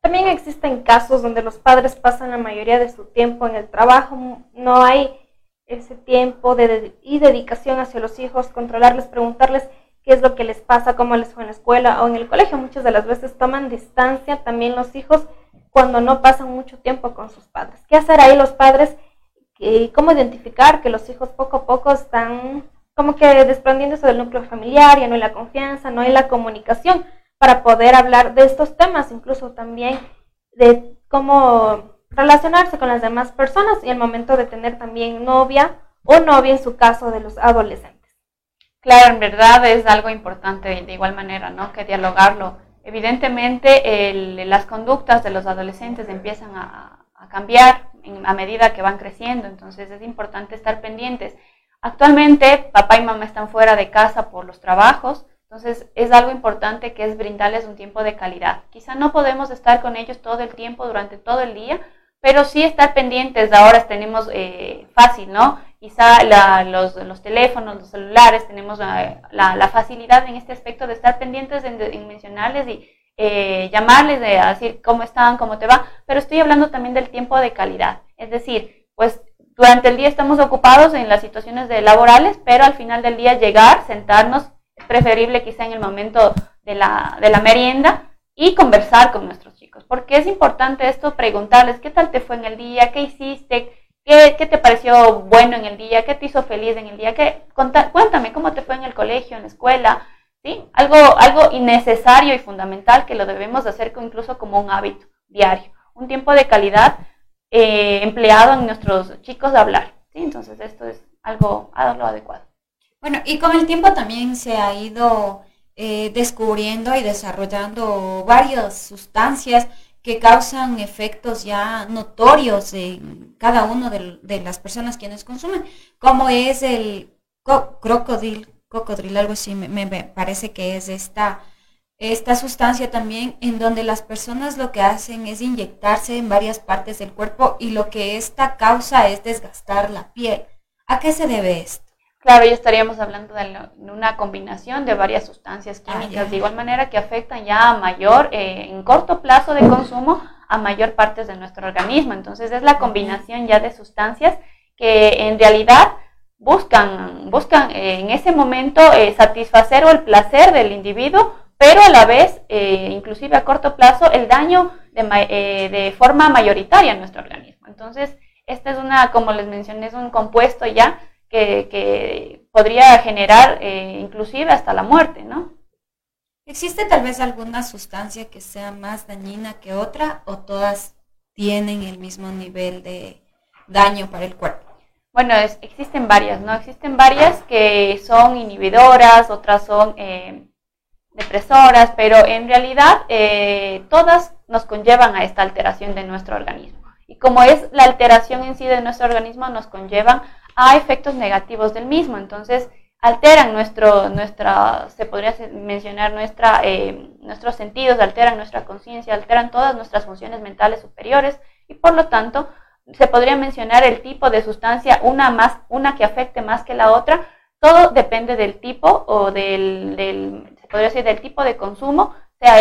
También existen casos donde los padres pasan la mayoría de su tiempo en el trabajo, no hay ese tiempo y dedicación hacia los hijos, controlarles, preguntarles qué es lo que les pasa, cómo les fue en la escuela o en el colegio. Muchas de las veces toman distancia también los hijos cuando no pasan mucho tiempo con sus padres. ¿Qué hacer ahí los padres? ¿Cómo identificar que los hijos poco a poco están como que desprendiéndose del núcleo familiar? Ya no hay la confianza, no hay la comunicación para poder hablar de estos temas, incluso también de cómo relacionarse con las demás personas y el momento de tener también novia o novio en su caso de los adolescentes. Claro, en verdad es algo importante de igual manera, ¿no?, que dialogarlo. Evidentemente las conductas de los adolescentes empiezan a cambiar a medida que van creciendo, entonces es importante estar pendientes. Actualmente papá y mamá están fuera de casa por los trabajos, entonces es algo importante que es brindarles un tiempo de calidad. Quizá no podemos estar con ellos todo el tiempo, durante todo el día, pero sí estar pendientes. Ahora tenemos fácil, ¿no?, quizá los teléfonos, los celulares, tenemos la facilidad en este aspecto de estar pendientes, en mencionarles y llamarles, de decir cómo están, cómo te va, pero estoy hablando también del tiempo de calidad, es decir, pues durante el día estamos ocupados en las situaciones laborales, pero al final del día llegar, sentarnos, es preferible quizá en el momento de la merienda, y conversar con nuestros chicos, porque es importante esto, preguntarles qué tal te fue en el día, qué hiciste, qué te pareció bueno en el día, qué te hizo feliz en el día, cuéntame cómo te fue en el colegio, en la escuela, ¿sí? Algo innecesario y fundamental que lo debemos hacer incluso como un hábito diario, un tiempo de calidad empleado en nuestros chicos de hablar, ¿sí? Entonces esto es algo adecuado. Bueno, y con el tiempo también se ha ido descubriendo y desarrollando varias sustancias que causan efectos ya notorios en cada uno de las personas quienes consumen, como es el crocodil, algo así me parece que es esta esta sustancia también, en donde las personas lo que hacen es inyectarse en varias partes del cuerpo y lo que esta causa es desgastar la piel. ¿A qué se debe esto? Claro, ya estaríamos hablando de una combinación de varias sustancias químicas, de igual manera que afectan ya a mayor, en corto plazo de consumo, a mayor partes de nuestro organismo. Entonces es la combinación ya de sustancias que en realidad buscan en ese momento satisfacer o el placer del individuo, pero a la vez, inclusive a corto plazo, el daño de forma mayoritaria a nuestro organismo. Entonces, esta es una, como les mencioné, es un compuesto ya que podría generar inclusive hasta la muerte, ¿no? ¿Existe tal vez alguna sustancia que sea más dañina que otra o todas tienen el mismo nivel de daño para el cuerpo? Bueno, existen varias, ¿no? Existen varias que son inhibidoras, otras son depresoras, pero en realidad todas nos conllevan a esta alteración de nuestro organismo. Y como es la alteración en sí de nuestro organismo, nos conllevan a efectos negativos del mismo. Entonces, alteran nuestros sentidos, alteran nuestra conciencia, alteran todas nuestras funciones mentales superiores y por lo tanto se podría mencionar el tipo de sustancia, una que afecte más que la otra. Todo depende del tipo o se podría decir del tipo de consumo, sea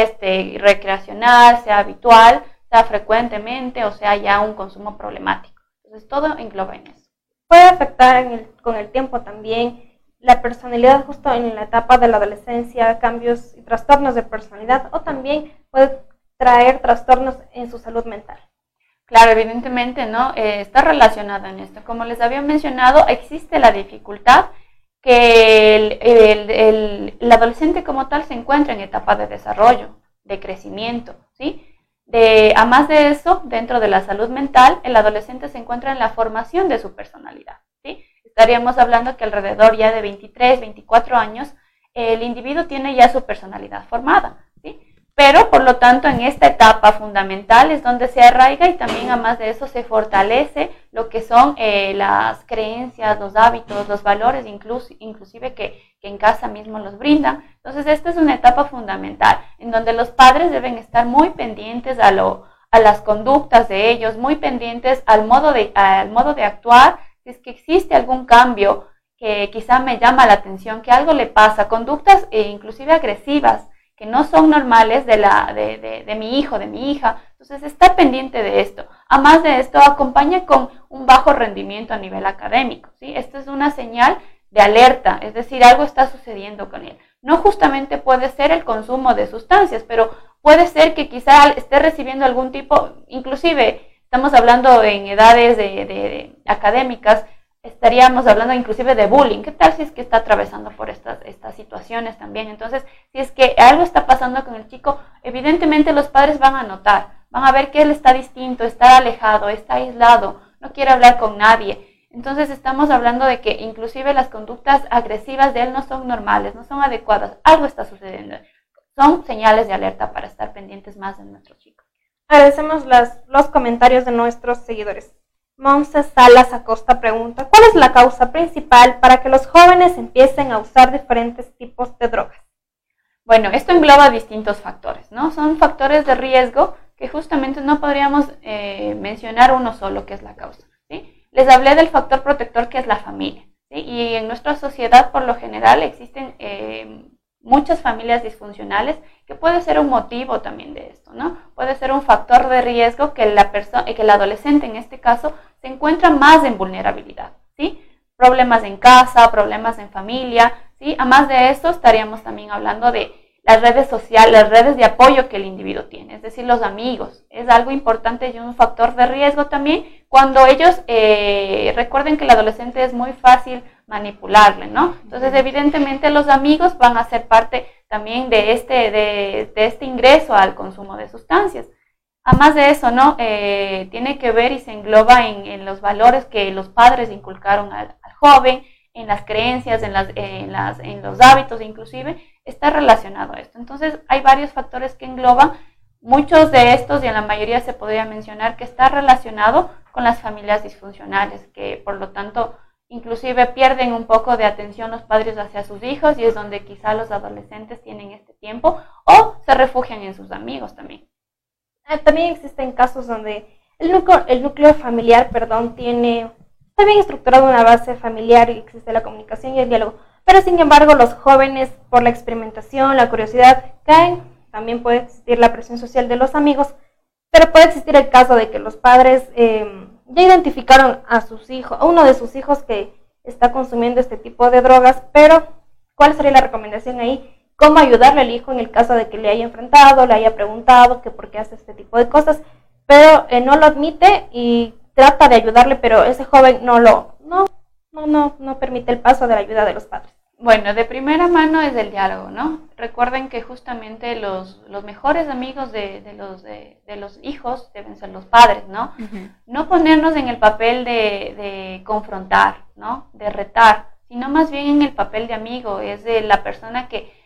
recreacional, sea habitual, sea frecuentemente o sea ya un consumo problemático. Entonces todo engloba en eso. Puede afectar con el tiempo también la personalidad, justo en la etapa de la adolescencia, cambios y trastornos de personalidad, o también puede traer trastornos en su salud mental. Claro, evidentemente, ¿no? Está relacionado en esto. Como les había mencionado, existe la dificultad que el adolescente como tal se encuentra en etapa de desarrollo, de crecimiento, ¿sí? A más de eso, dentro de la salud mental, el adolescente se encuentra en la formación de su personalidad, ¿sí? Estaríamos hablando que alrededor ya de 23, 24 años, el individuo tiene ya su personalidad formada, ¿sí? Pero, por lo tanto, en esta etapa fundamental es donde se arraiga y también, además de eso, se fortalece lo que son las creencias, los hábitos, los valores, inclusive que en casa mismo los brindan. Entonces, esta es una etapa fundamental en donde los padres deben estar muy pendientes a las conductas de ellos, muy pendientes al modo de actuar. Si es que existe algún cambio que quizá me llama la atención, que algo le pasa, conductas inclusive agresivas que no son normales de mi hijo, de mi hija, entonces está pendiente de esto. Además de esto, acompaña con un bajo rendimiento a nivel académico, ¿sí? Esto es una señal de alerta, es decir, algo está sucediendo con él. No justamente puede ser el consumo de sustancias, pero puede ser que quizá esté recibiendo algún tipo, inclusive. Estamos hablando en edades de académicas, estaríamos hablando inclusive de bullying. ¿Qué tal si es que está atravesando por estas situaciones también? Entonces, si es que algo está pasando con el chico, evidentemente los padres van a notar, van a ver que él está distinto, está alejado, está aislado, no quiere hablar con nadie. Entonces, estamos hablando de que inclusive las conductas agresivas de él no son normales, no son adecuadas. Algo está sucediendo. Son señales de alerta para estar pendientes más de nuestros chicos. Agradecemos los comentarios de nuestros seguidores. Monse Salas Acosta pregunta, ¿cuál es la causa principal para que los jóvenes empiecen a usar diferentes tipos de drogas? Bueno, esto engloba distintos factores, ¿no? Son factores de riesgo que justamente no podríamos mencionar uno solo, que es la causa, ¿sí? Les hablé del factor protector, que es la familia, ¿sí? Y en nuestra sociedad, por lo general, existen muchas familias disfuncionales, que puede ser un motivo también de esto, ¿no? Puede ser un factor de riesgo que el adolescente en este caso se encuentra más en vulnerabilidad, ¿sí? Problemas en casa, problemas en familia, ¿sí? Además de esto, estaríamos también hablando de las redes sociales, las redes de apoyo que el individuo tiene, es decir, los amigos. Es algo importante y un factor de riesgo también cuando ellos, recuerden que el adolescente es muy fácil manipularle, ¿no? Entonces, evidentemente, los amigos van a ser parte también de este ingreso al consumo de sustancias. Además de eso, ¿no? Tiene que ver y se engloba en los valores que los padres inculcaron al joven, en las creencias, en los hábitos, inclusive, está relacionado a esto. Entonces, hay varios factores que engloban muchos de estos y en la mayoría se podría mencionar que está relacionado con las familias disfuncionales, que por lo tanto Inclusive pierden un poco de atención los padres hacia sus hijos y es donde quizá los adolescentes tienen este tiempo o se refugian en sus amigos también. También existen casos donde el núcleo familiar tiene también estructurado una base familiar y existe la comunicación y el diálogo. Pero sin embargo los jóvenes por la experimentación, la curiosidad caen, también puede existir la presión social de los amigos, pero puede existir el caso de que los padres ya identificaron a sus hijos, a uno de sus hijos que está consumiendo este tipo de drogas, pero ¿cuál sería la recomendación ahí? ¿Cómo ayudarle al hijo en el caso de que le haya enfrentado, le haya preguntado que por qué hace este tipo de cosas? Pero no lo admite y trata de ayudarle, pero ese joven no permite el paso de la ayuda de los padres. Bueno, de primera mano es el diálogo, ¿no? Recuerden que justamente los mejores amigos de los hijos deben ser los padres, ¿no? Uh-huh. No ponernos en el papel de confrontar, ¿no? De retar, sino más bien en el papel de amigo, es de la persona que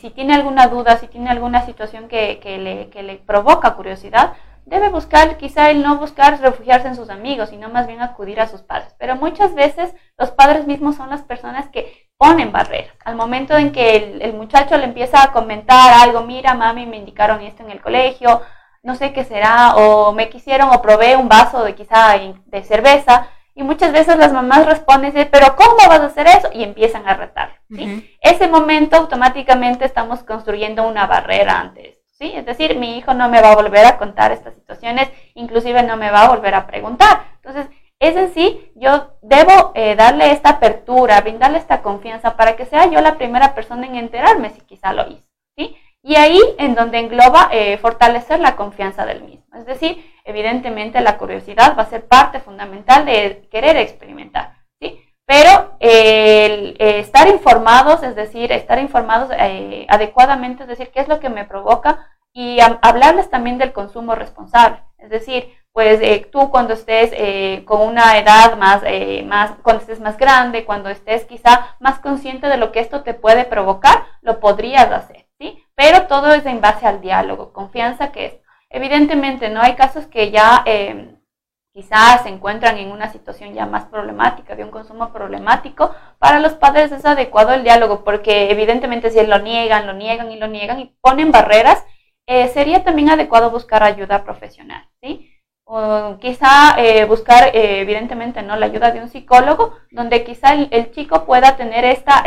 si tiene alguna duda, si tiene alguna situación que le provoca curiosidad, debe buscar, quizá el no buscar refugiarse en sus amigos, sino más bien acudir a sus padres. Pero muchas veces los padres mismos son las personas que ponen barreras. Al momento en que el muchacho le empieza a comentar algo, mira mami, me indicaron esto en el colegio, no sé qué será, o me quisieron, o probé un vaso de quizá de cerveza, y muchas veces las mamás responden, pero ¿cómo vas a hacer eso? Y empiezan a retar, ¿sí? Uh-huh. Ese momento automáticamente estamos construyendo una barrera ante eso. ¿Sí? Es decir, mi hijo no me va a volver a contar estas situaciones, inclusive no me va a volver a preguntar. Entonces, es en sí, yo debo darle esta apertura, brindarle esta confianza para que sea yo la primera persona en enterarme si quizá lo hice, ¿sí? Y ahí en donde engloba fortalecer la confianza del mismo. Es decir, evidentemente la curiosidad va a ser parte fundamental de querer experimentar, ¿sí? Pero estar informados, es decir, adecuadamente, es decir, qué es lo que me provoca y hablarles también del consumo responsable. Es decir, pues tú cuando estés con una edad cuando estés más grande, cuando estés quizá más consciente de lo que esto te puede provocar, lo podrías hacer, ¿sí? Pero todo es en base al diálogo, confianza que es. Evidentemente, no hay casos que ya... quizás se encuentran en una situación ya más problemática, de un consumo problemático. Para los padres es adecuado el diálogo, porque evidentemente si lo niegan y ponen barreras, sería también adecuado buscar ayuda profesional, ¿sí? O quizá buscar, evidentemente, no, la ayuda de un psicólogo, donde quizá el chico pueda tener esta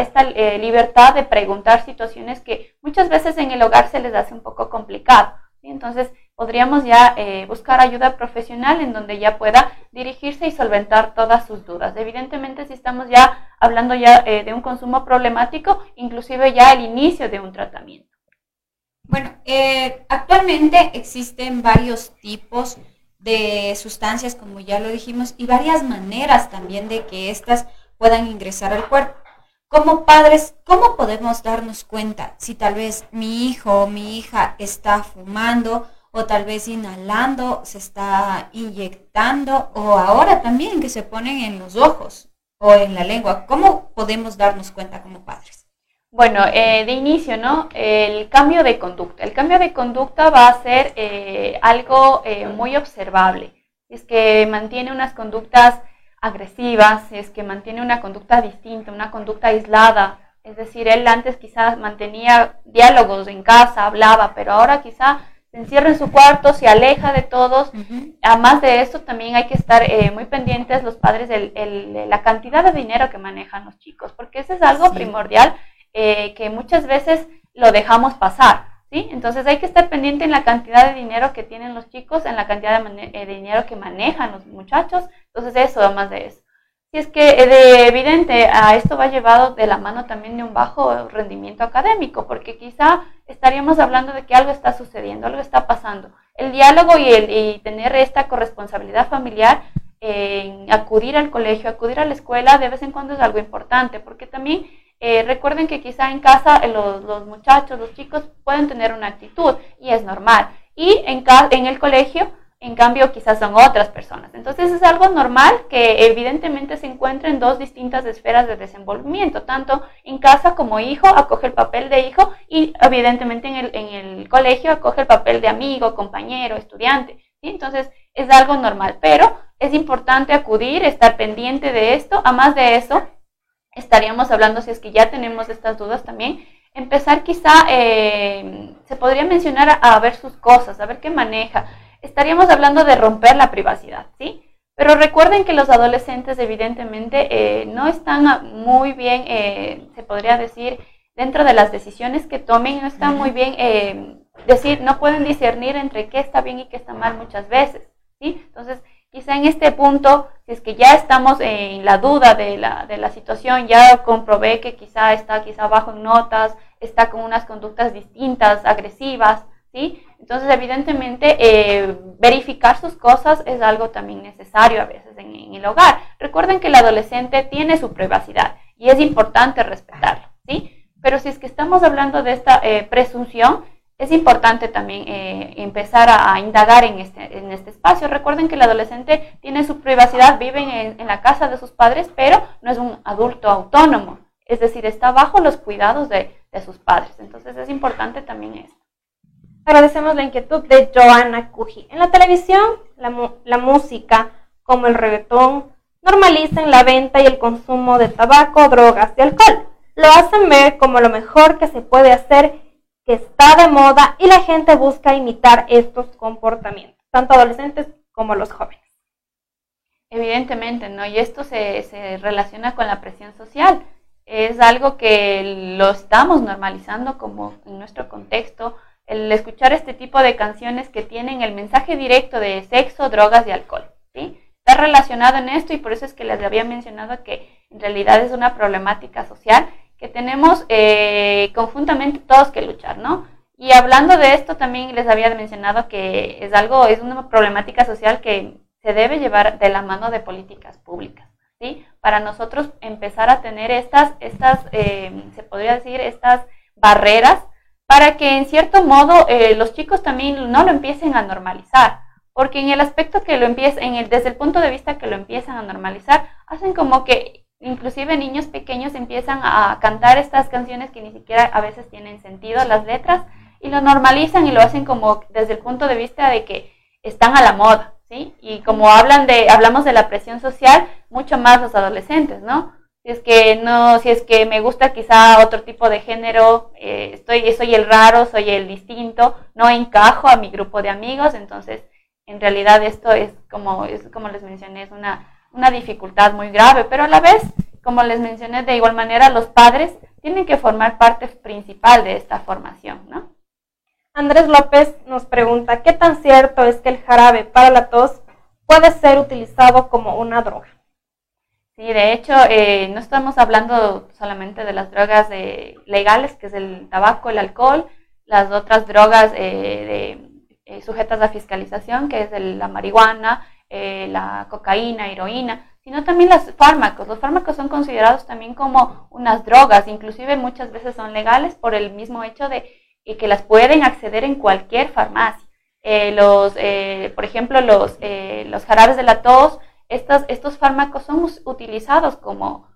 libertad de preguntar situaciones que muchas veces en el hogar se les hace un poco complicado, ¿sí? Entonces, podríamos ya buscar ayuda profesional en donde ya pueda dirigirse y solventar todas sus dudas. Evidentemente, si estamos ya hablando de un consumo problemático, inclusive ya el inicio de un tratamiento. Bueno, actualmente existen varios tipos de sustancias, como ya lo dijimos, y varias maneras también de que éstas puedan ingresar al cuerpo. Como padres, ¿cómo podemos darnos cuenta si tal vez mi hijo o mi hija está fumando, o tal vez inhalando, se está inyectando, o ahora también que se ponen en los ojos o en la lengua? ¿Cómo podemos darnos cuenta como padres? Bueno, de inicio, ¿no? El cambio de conducta. El cambio de conducta va a ser algo muy observable. Es que mantiene unas conductas agresivas, es que mantiene una conducta distinta, una conducta aislada. Es decir, él antes quizás mantenía diálogos en casa, hablaba, pero ahora quizá se encierra en su cuarto, se aleja de todos. Uh-huh. Además de eso, también hay que estar muy pendientes los padres de la cantidad de dinero que manejan los chicos, porque eso es algo primordial que muchas veces lo dejamos pasar, ¿sí? Entonces hay que estar pendiente en la cantidad de dinero que tienen los chicos, en la cantidad de dinero que manejan los muchachos. Entonces eso, además de eso. Y es que evidente, a esto va llevado de la mano también de un bajo rendimiento académico, porque quizá estaríamos hablando de que algo está sucediendo, algo está pasando. El diálogo y tener esta corresponsabilidad familiar, acudir al colegio, acudir a la escuela de vez en cuando es algo importante, porque también recuerden que quizá en casa los muchachos, los chicos pueden tener una actitud y es normal, y en el colegio, en cambio, quizás son otras personas. Entonces, es algo normal que evidentemente se encuentra en dos distintas esferas de desenvolvimiento, tanto en casa como hijo, acoge el papel de hijo, y evidentemente en el colegio acoge el papel de amigo, compañero, estudiante, ¿sí? Entonces, es algo normal, pero es importante acudir, estar pendiente de esto. A más de eso, estaríamos hablando, si es que ya tenemos estas dudas también, empezar quizá, se podría mencionar a ver sus cosas, a ver qué maneja. Estaríamos hablando de romper la privacidad, ¿sí? Pero recuerden que los adolescentes evidentemente no están muy bien, se podría decir, dentro de las decisiones que tomen, no están muy bien, decir, no pueden discernir entre qué está bien y qué está mal muchas veces, ¿sí? Entonces, quizá en este punto, si es que ya estamos en la duda de la situación, ya comprobé que quizá está bajo en notas, está con unas conductas distintas, agresivas, ¿sí? Entonces, evidentemente, verificar sus cosas es algo también necesario a veces en el hogar. Recuerden que el adolescente tiene su privacidad y es importante respetarlo, ¿sí? Pero si es que estamos hablando de esta presunción, es importante también empezar a indagar en este espacio. Recuerden que el adolescente tiene su privacidad, vive en la casa de sus padres, pero no es un adulto autónomo. Es decir, está bajo los cuidados de sus padres. Entonces, es importante también esto. Agradecemos la inquietud de Joana Cuji. En la televisión, la música, como el reggaetón, normalizan la venta y el consumo de tabaco, drogas y alcohol. Lo hacen ver como lo mejor que se puede hacer, que está de moda, y la gente busca imitar estos comportamientos, tanto adolescentes como los jóvenes. Evidentemente, ¿no? Y esto se relaciona con la presión social. Es algo que lo estamos normalizando como en nuestro contexto. El escuchar este tipo de canciones que tienen el mensaje directo de sexo, drogas y alcohol, ¿sí? Está relacionado en esto, y por eso es que les había mencionado que en realidad es una problemática social que tenemos conjuntamente todos que luchar, ¿no? Y hablando de esto, también les había mencionado que es una problemática social que se debe llevar de la mano de políticas públicas, ¿sí? Para nosotros empezar a tener estas barreras, para que en cierto modo los chicos también no lo empiecen a normalizar. Porque en el aspecto que lo empiezan, desde el punto de vista que lo empiezan a normalizar, hacen como que inclusive niños pequeños empiezan a cantar estas canciones que ni siquiera a veces tienen sentido las letras, y lo normalizan y lo hacen como desde el punto de vista de que están a la moda, ¿sí? Y como hablamos de la presión social, mucho más los adolescentes, ¿no? Si es que me gusta quizá otro tipo de género, soy el raro, soy el distinto, no encajo a mi grupo de amigos. Entonces, en realidad esto es como les mencioné, es una dificultad muy grave, pero a la vez, como les mencioné, de igual manera los padres tienen que formar parte principal de esta formación, ¿no? Andrés López nos pregunta, ¿qué tan cierto es que el jarabe para la tos puede ser utilizado como una droga? Sí, de hecho, no estamos hablando solamente de las drogas legales, que es el tabaco, el alcohol, las otras drogas sujetas a fiscalización, que es la marihuana, la cocaína, heroína, sino también los fármacos. Los fármacos son considerados también como unas drogas, inclusive muchas veces son legales por el mismo hecho de que las pueden acceder en cualquier farmacia. Por ejemplo, los jarabes de la tos, estos fármacos son utilizados como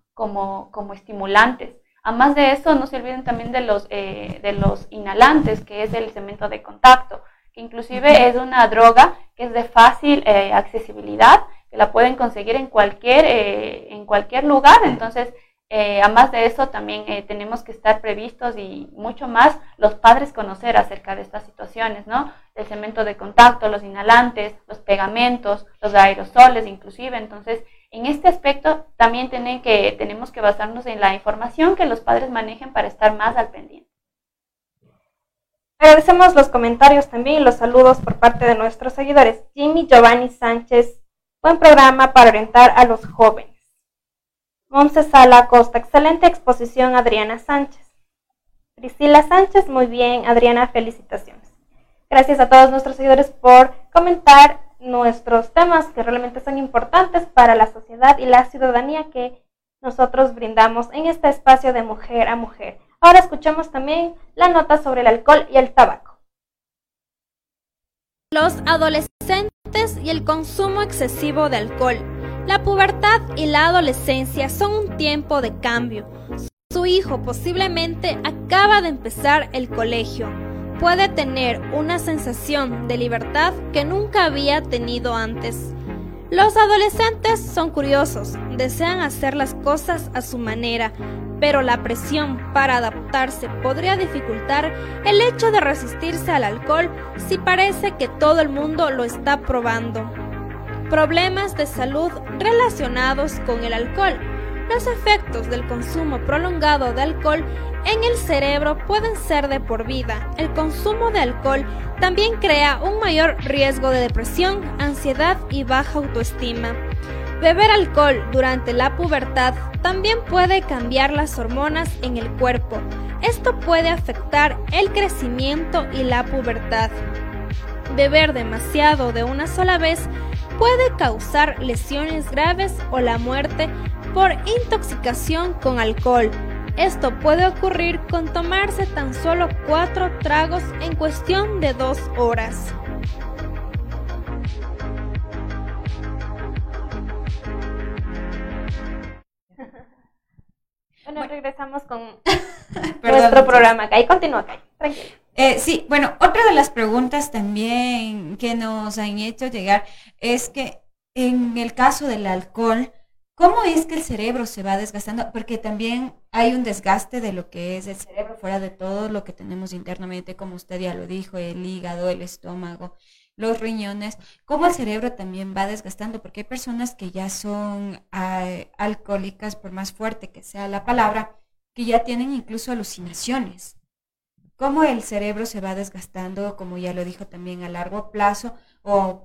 estimulantes. Además de eso, no se olviden también de los inhalantes, que es el cemento de contacto, que inclusive es una droga que es de fácil accesibilidad, que la pueden conseguir en cualquier lugar. Entonces, además de eso, también tenemos que estar previstos, y mucho más los padres conocer acerca de estas situaciones, ¿no? El cemento de contacto, los inhalantes, los pegamentos, los aerosoles inclusive. Entonces, en este aspecto también tenemos que basarnos en la información que los padres manejen para estar más al pendiente. Agradecemos los comentarios también y los saludos por parte de nuestros seguidores. Jimmy Giovanni Sánchez, buen programa para orientar a los jóvenes. Monse Sala Costa, excelente exposición, Adriana Sánchez. Priscila Sánchez, muy bien, Adriana, felicitaciones. Gracias a todos nuestros seguidores por comentar nuestros temas, que realmente son importantes para la sociedad y la ciudadanía que nosotros brindamos en este espacio de Mujer a Mujer. Ahora escuchamos también la nota sobre el alcohol y el tabaco. Los adolescentes y el consumo excesivo de alcohol. La pubertad y la adolescencia son un tiempo de cambio. Su hijo posiblemente acaba de empezar el colegio. Puede tener una sensación de libertad que nunca había tenido antes. Los adolescentes son curiosos, desean hacer las cosas a su manera, pero la presión para adaptarse podría dificultar el hecho de resistirse al alcohol si parece que todo el mundo lo está probando. Problemas de salud relacionados con el alcohol. Los efectos del consumo prolongado de alcohol en el cerebro pueden ser de por vida. El consumo de alcohol también crea un mayor riesgo de depresión, ansiedad y baja autoestima. Beber alcohol durante la pubertad también puede cambiar las hormonas en el cuerpo. Esto puede afectar el crecimiento y la pubertad. Beber demasiado de una sola vez puede causar lesiones graves o la muerte por intoxicación con alcohol. Esto puede ocurrir con tomarse tan solo 4 tragos en cuestión de 2 horas. Bueno, regresamos con nuestro programa. Kai, continúa, Kai. Tranquila. Sí, bueno, otra de las preguntas también que nos han hecho llegar es que en el caso del alcohol, ¿cómo es que el cerebro se va desgastando? Porque también hay un desgaste de lo que es el cerebro fuera de todo lo que tenemos internamente, como usted ya lo dijo, el hígado, el estómago, los riñones. ¿Cómo el cerebro también va desgastando? Porque hay personas que ya son alcohólicas, por más fuerte que sea la palabra, que ya tienen incluso alucinaciones. ¿Cómo el cerebro se va desgastando, como ya lo dijo también, a largo plazo, o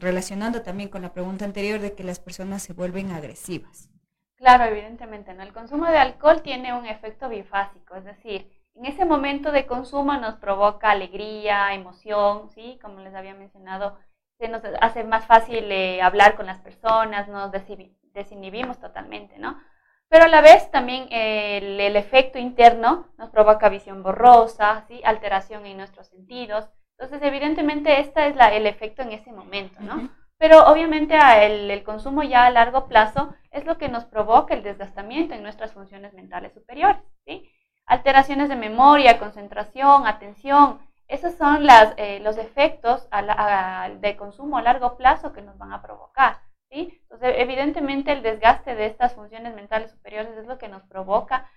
relacionando también con la pregunta anterior de que las personas se vuelven agresivas? Claro, evidentemente, ¿no? El consumo de alcohol tiene un efecto bifásico, es decir, en ese momento de consumo nos provoca alegría, emoción, ¿sí? Como les había mencionado, se nos hace más fácil hablar con las personas, nos desinhibimos totalmente, ¿no? Pero a la vez también el efecto interno nos provoca visión borrosa, ¿sí? Alteración en nuestros sentidos. Entonces, evidentemente, este es el efecto en ese momento, ¿no? Uh-huh. Pero, obviamente, el consumo ya a largo plazo es lo que nos provoca el desgastamiento en nuestras funciones mentales superiores, ¿sí? Alteraciones de memoria, concentración, atención, esos son los efectos de consumo a largo plazo que nos van a provocar, ¿sí? Entonces, evidentemente, el desgaste de estas funciones mentales superiores es lo que nos provoca,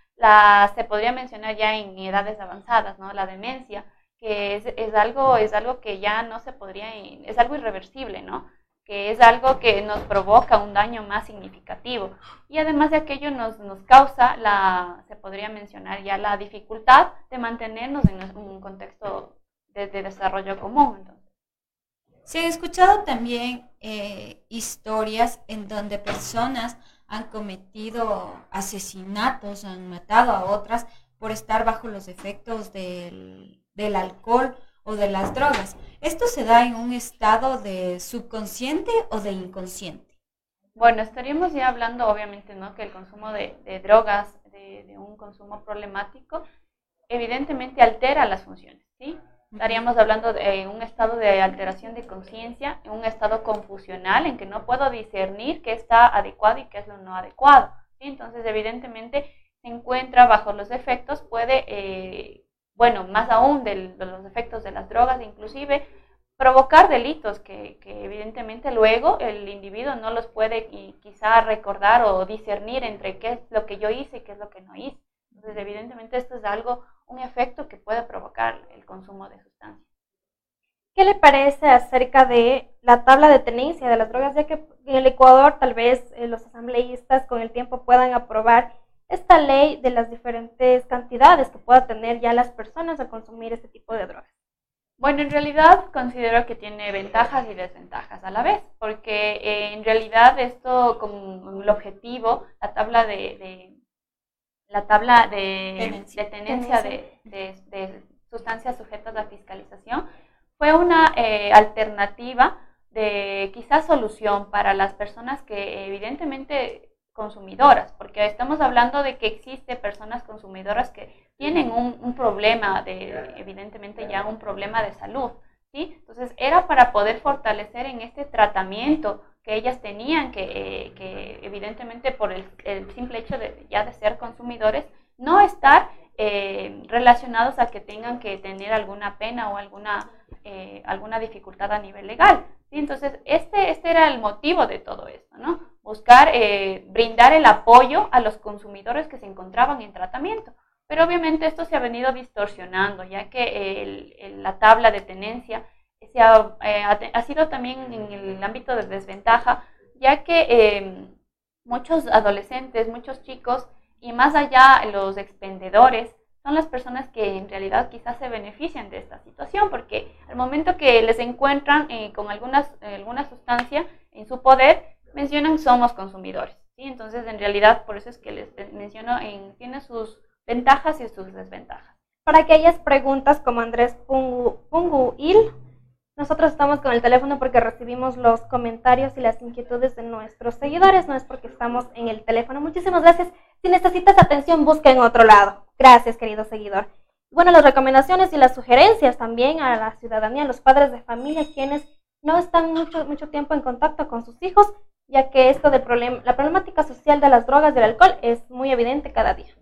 se podría mencionar ya en edades avanzadas, ¿no? La demencia, que es algo que ya no se podría, es algo irreversible, ¿no? Que es algo que nos provoca un daño más significativo. Y además de aquello nos causa, se podría mencionar ya la dificultad de mantenernos en un contexto de desarrollo común. Entonces, se ha escuchado también historias en donde personas han cometido asesinatos, han matado a otras por estar bajo los efectos del alcohol o de las drogas. ¿Esto se da en un estado de subconsciente o de inconsciente? Bueno, estaríamos ya hablando, obviamente, ¿no?, que el consumo de drogas, de un consumo problemático, evidentemente altera las funciones, ¿sí? Estaríamos hablando de un estado de alteración de conciencia, un estado confusional en que no puedo discernir qué está adecuado y qué es lo no adecuado, ¿sí? Entonces, evidentemente, se encuentra bajo los efectos, puede... bueno, más aún de los efectos de las drogas, inclusive provocar delitos que evidentemente luego el individuo no los puede quizá recordar o discernir entre qué es lo que yo hice y qué es lo que no hice. Entonces, evidentemente, esto es un efecto que puede provocar el consumo de sustancias. ¿Qué le parece acerca de la tabla de tenencia de las drogas? Ya que en el Ecuador tal vez los asambleístas con el tiempo puedan aprobar esta ley de las diferentes cantidades que pueda tener ya las personas al consumir este tipo de drogas. Bueno, en realidad considero que tiene ventajas y desventajas a la vez, porque en realidad esto con el objetivo, la tabla de tenencia de sustancias sujetas a fiscalización fue una alternativa de quizás solución para las personas que evidentemente consumidoras, porque estamos hablando de que existe personas consumidoras que tienen un problema evidentemente ya un problema de salud, ¿sí? Entonces era para poder fortalecer en este tratamiento que ellas tenían, que evidentemente por el simple hecho de ser consumidores, no estar relacionados a que tengan que tener alguna pena o alguna dificultad a nivel legal, ¿sí? Entonces, este era el motivo de todo esto, ¿no? Buscar, brindar el apoyo a los consumidores que se encontraban en tratamiento. Pero obviamente esto se ha venido distorsionando, ya que la tabla de tenencia se ha sido también en el ámbito de desventaja, ya que muchos adolescentes, muchos chicos, y más allá los expendedores, son las personas que en realidad quizás se benefician de esta situación, porque al momento que les encuentran con alguna sustancia en su poder, mencionan somos consumidores, ¿sí? Entonces en realidad por eso es que les menciono, tiene sus ventajas y sus desventajas. Para aquellas preguntas como Andrés Punguil, nosotros estamos con el teléfono porque recibimos los comentarios y las inquietudes de nuestros seguidores, no es porque estamos en el teléfono. Muchísimas gracias. Si necesitas atención, busca en otro lado. Gracias, querido seguidor. Bueno, las recomendaciones y las sugerencias también a la ciudadanía, a los padres de familia, quienes no están mucho tiempo en contacto con sus hijos, ya que esto de la problemática social de las drogas y del alcohol es muy evidente cada día.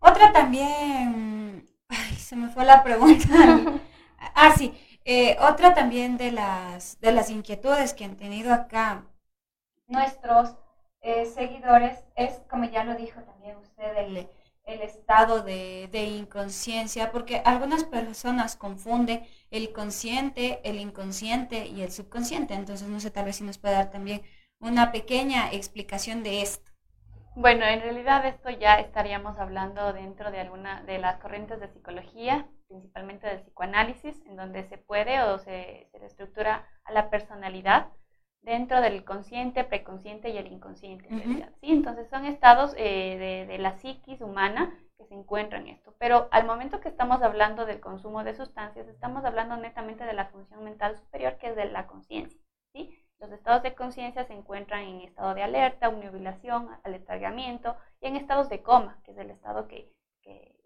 Otra también, ay, se me fue la pregunta. Ah, sí, otra también de las inquietudes que han tenido acá nuestros seguidores es, como ya lo dijo también usted, el estado de inconsciencia, porque algunas personas confunden el consciente, el inconsciente y el subconsciente. Entonces, no sé, tal vez si nos puede dar también una pequeña explicación de esto. Bueno, en realidad esto ya estaríamos hablando dentro de alguna de las corrientes de psicología, principalmente del psicoanálisis, en donde se puede o se estructura a la personalidad dentro del consciente, preconsciente y el inconsciente. Uh-huh. ¿Sí? Entonces son estados de la psiquis humana que se encuentran en esto. Pero al momento que estamos hablando del consumo de sustancias, estamos hablando netamente de la función mental superior, que es de la conciencia, ¿sí? Los estados de conciencia se encuentran en estado de alerta, obnubilación, aletargamiento y en estados de coma, que es el estado que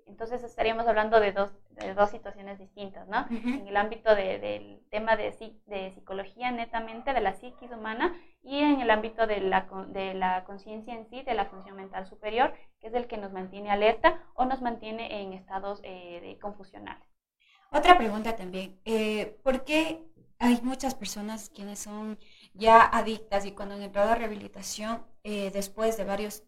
entonces estaríamos hablando de dos situaciones distintas, ¿no? Uh-huh. En el ámbito del tema de psicología netamente, de la psiquis humana, y en el ámbito de la conciencia en sí, de la función mental superior, que es el que nos mantiene alerta o nos mantiene en estados confusionales. Otra pregunta también, ¿por qué hay muchas personas quienes son ya adictas y cuando han entrado a rehabilitación, después de varios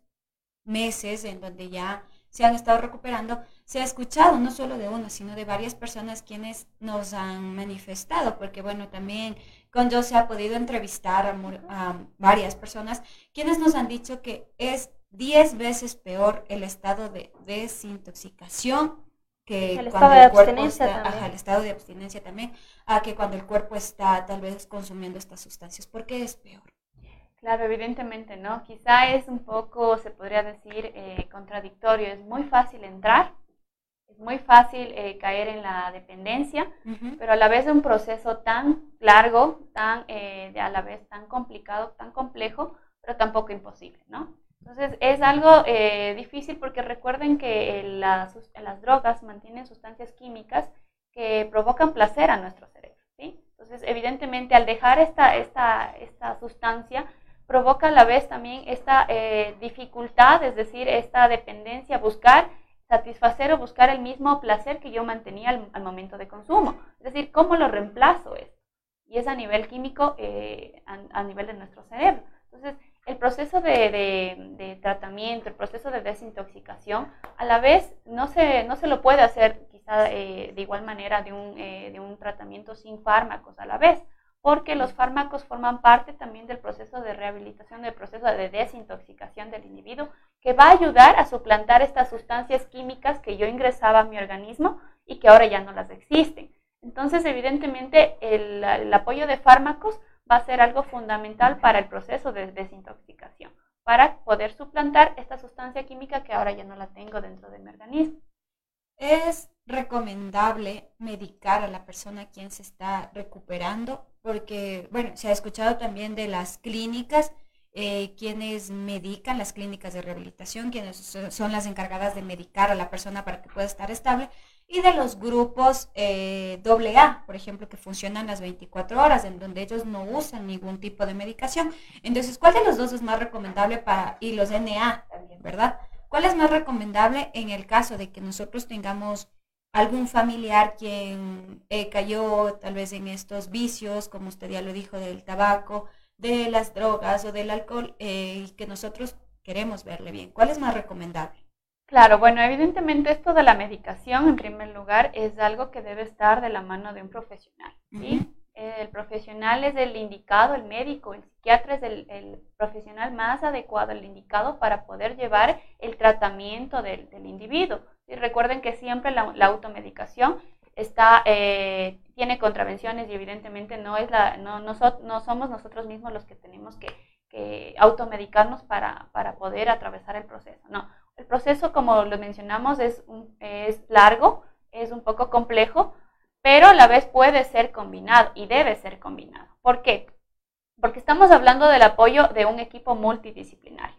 meses en donde ya se han estado recuperando, se ha escuchado no solo de una, sino de varias personas quienes nos han manifestado? Porque bueno, también con yo se ha podido entrevistar a varias personas quienes nos han dicho que es 10 veces peor el estado de desintoxicación que el cuando el cuerpo está, ajá, el estado de abstinencia también, a que cuando el cuerpo está tal vez consumiendo estas sustancias. ¿Por qué es peor? Claro, evidentemente, ¿no? Quizá es un poco, se podría decir, contradictorio. Es muy fácil entrar, es muy fácil caer en la dependencia, uh-huh, pero a la vez es un proceso tan largo, a la vez tan complicado, tan complejo, pero tampoco imposible, ¿no? Entonces es algo difícil, porque recuerden que las drogas mantienen sustancias químicas que provocan placer a nuestro cerebro, ¿sí? Entonces evidentemente al dejar esta sustancia, provoca a la vez también esta dificultad, es decir, esta dependencia, buscar satisfacer o buscar el mismo placer que yo mantenía al momento de consumo. Es decir, ¿cómo lo reemplazo esto? Y es a nivel químico, a nivel de nuestro cerebro. Entonces, el proceso de tratamiento, el proceso de desintoxicación, a la vez no se lo puede hacer quizá de igual manera de un tratamiento sin fármacos a la vez, porque los fármacos forman parte también del proceso de rehabilitación, del proceso de desintoxicación del individuo, que va a ayudar a suplantar estas sustancias químicas que yo ingresaba a mi organismo y que ahora ya no las existen. Entonces, evidentemente, el apoyo de fármacos va a ser algo fundamental para el proceso de desintoxicación, para poder suplantar esta sustancia química que ahora ya no la tengo dentro de mi organismo. ¿Es recomendable medicar a la persona quien se está recuperando? Porque, bueno, se ha escuchado también de las clínicas, quienes medican, las clínicas de rehabilitación, quienes son las encargadas de medicar a la persona para que pueda estar estable, y de los grupos AA, por ejemplo, que funcionan las 24 horas, en donde ellos no usan ningún tipo de medicación. Entonces, ¿cuál de los dos es más recomendable y los NA también, ¿verdad? ¿Cuál es más recomendable en el caso de que nosotros tengamos algún familiar quien cayó tal vez en estos vicios, como usted ya lo dijo, del tabaco, de las drogas o del alcohol, y que nosotros queremos verle bien. ¿Cuál es más recomendable? Claro, bueno, evidentemente esto de la medicación, en primer lugar, es algo que debe estar de la mano de un profesional, ¿sí? Uh-huh. El profesional es el indicado, el médico, el psiquiatra es el profesional más adecuado, el indicado para poder llevar el tratamiento del individuo. Y recuerden que siempre la automedicación tiene contravenciones y evidentemente no somos nosotros mismos los que tenemos que automedicarnos para poder atravesar el proceso. No, el proceso, como lo mencionamos, es largo, es un poco complejo, pero a la vez puede ser combinado y debe ser combinado. ¿Por qué? Porque estamos hablando del apoyo de un equipo multidisciplinario,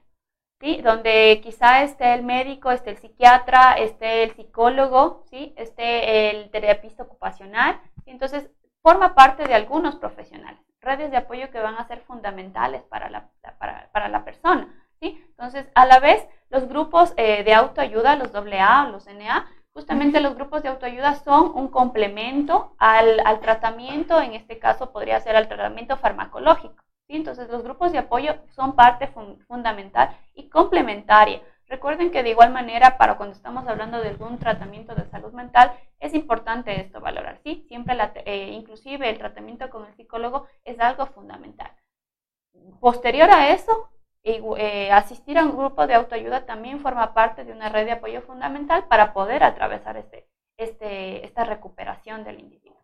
¿sí? Donde quizá esté el médico, esté el psiquiatra, esté el psicólogo, ¿sí? Esté el terapista ocupacional. Entonces, forma parte de algunos profesionales, redes de apoyo que van a ser fundamentales para la persona, ¿sí? Entonces, a la vez, los grupos de autoayuda, los AA o los NA, justamente los grupos de autoayuda son un complemento al tratamiento, en este caso podría ser al tratamiento farmacológico, ¿sí? Entonces los grupos de apoyo son parte fundamental y complementaria. Recuerden que de igual manera para cuando estamos hablando de algún tratamiento de salud mental es importante esto valorar, ¿sí? Siempre inclusive el tratamiento con el psicólogo es algo fundamental. Posterior a eso, asistir a un grupo de autoayuda también forma parte de una red de apoyo fundamental para poder atravesar esta recuperación del individuo.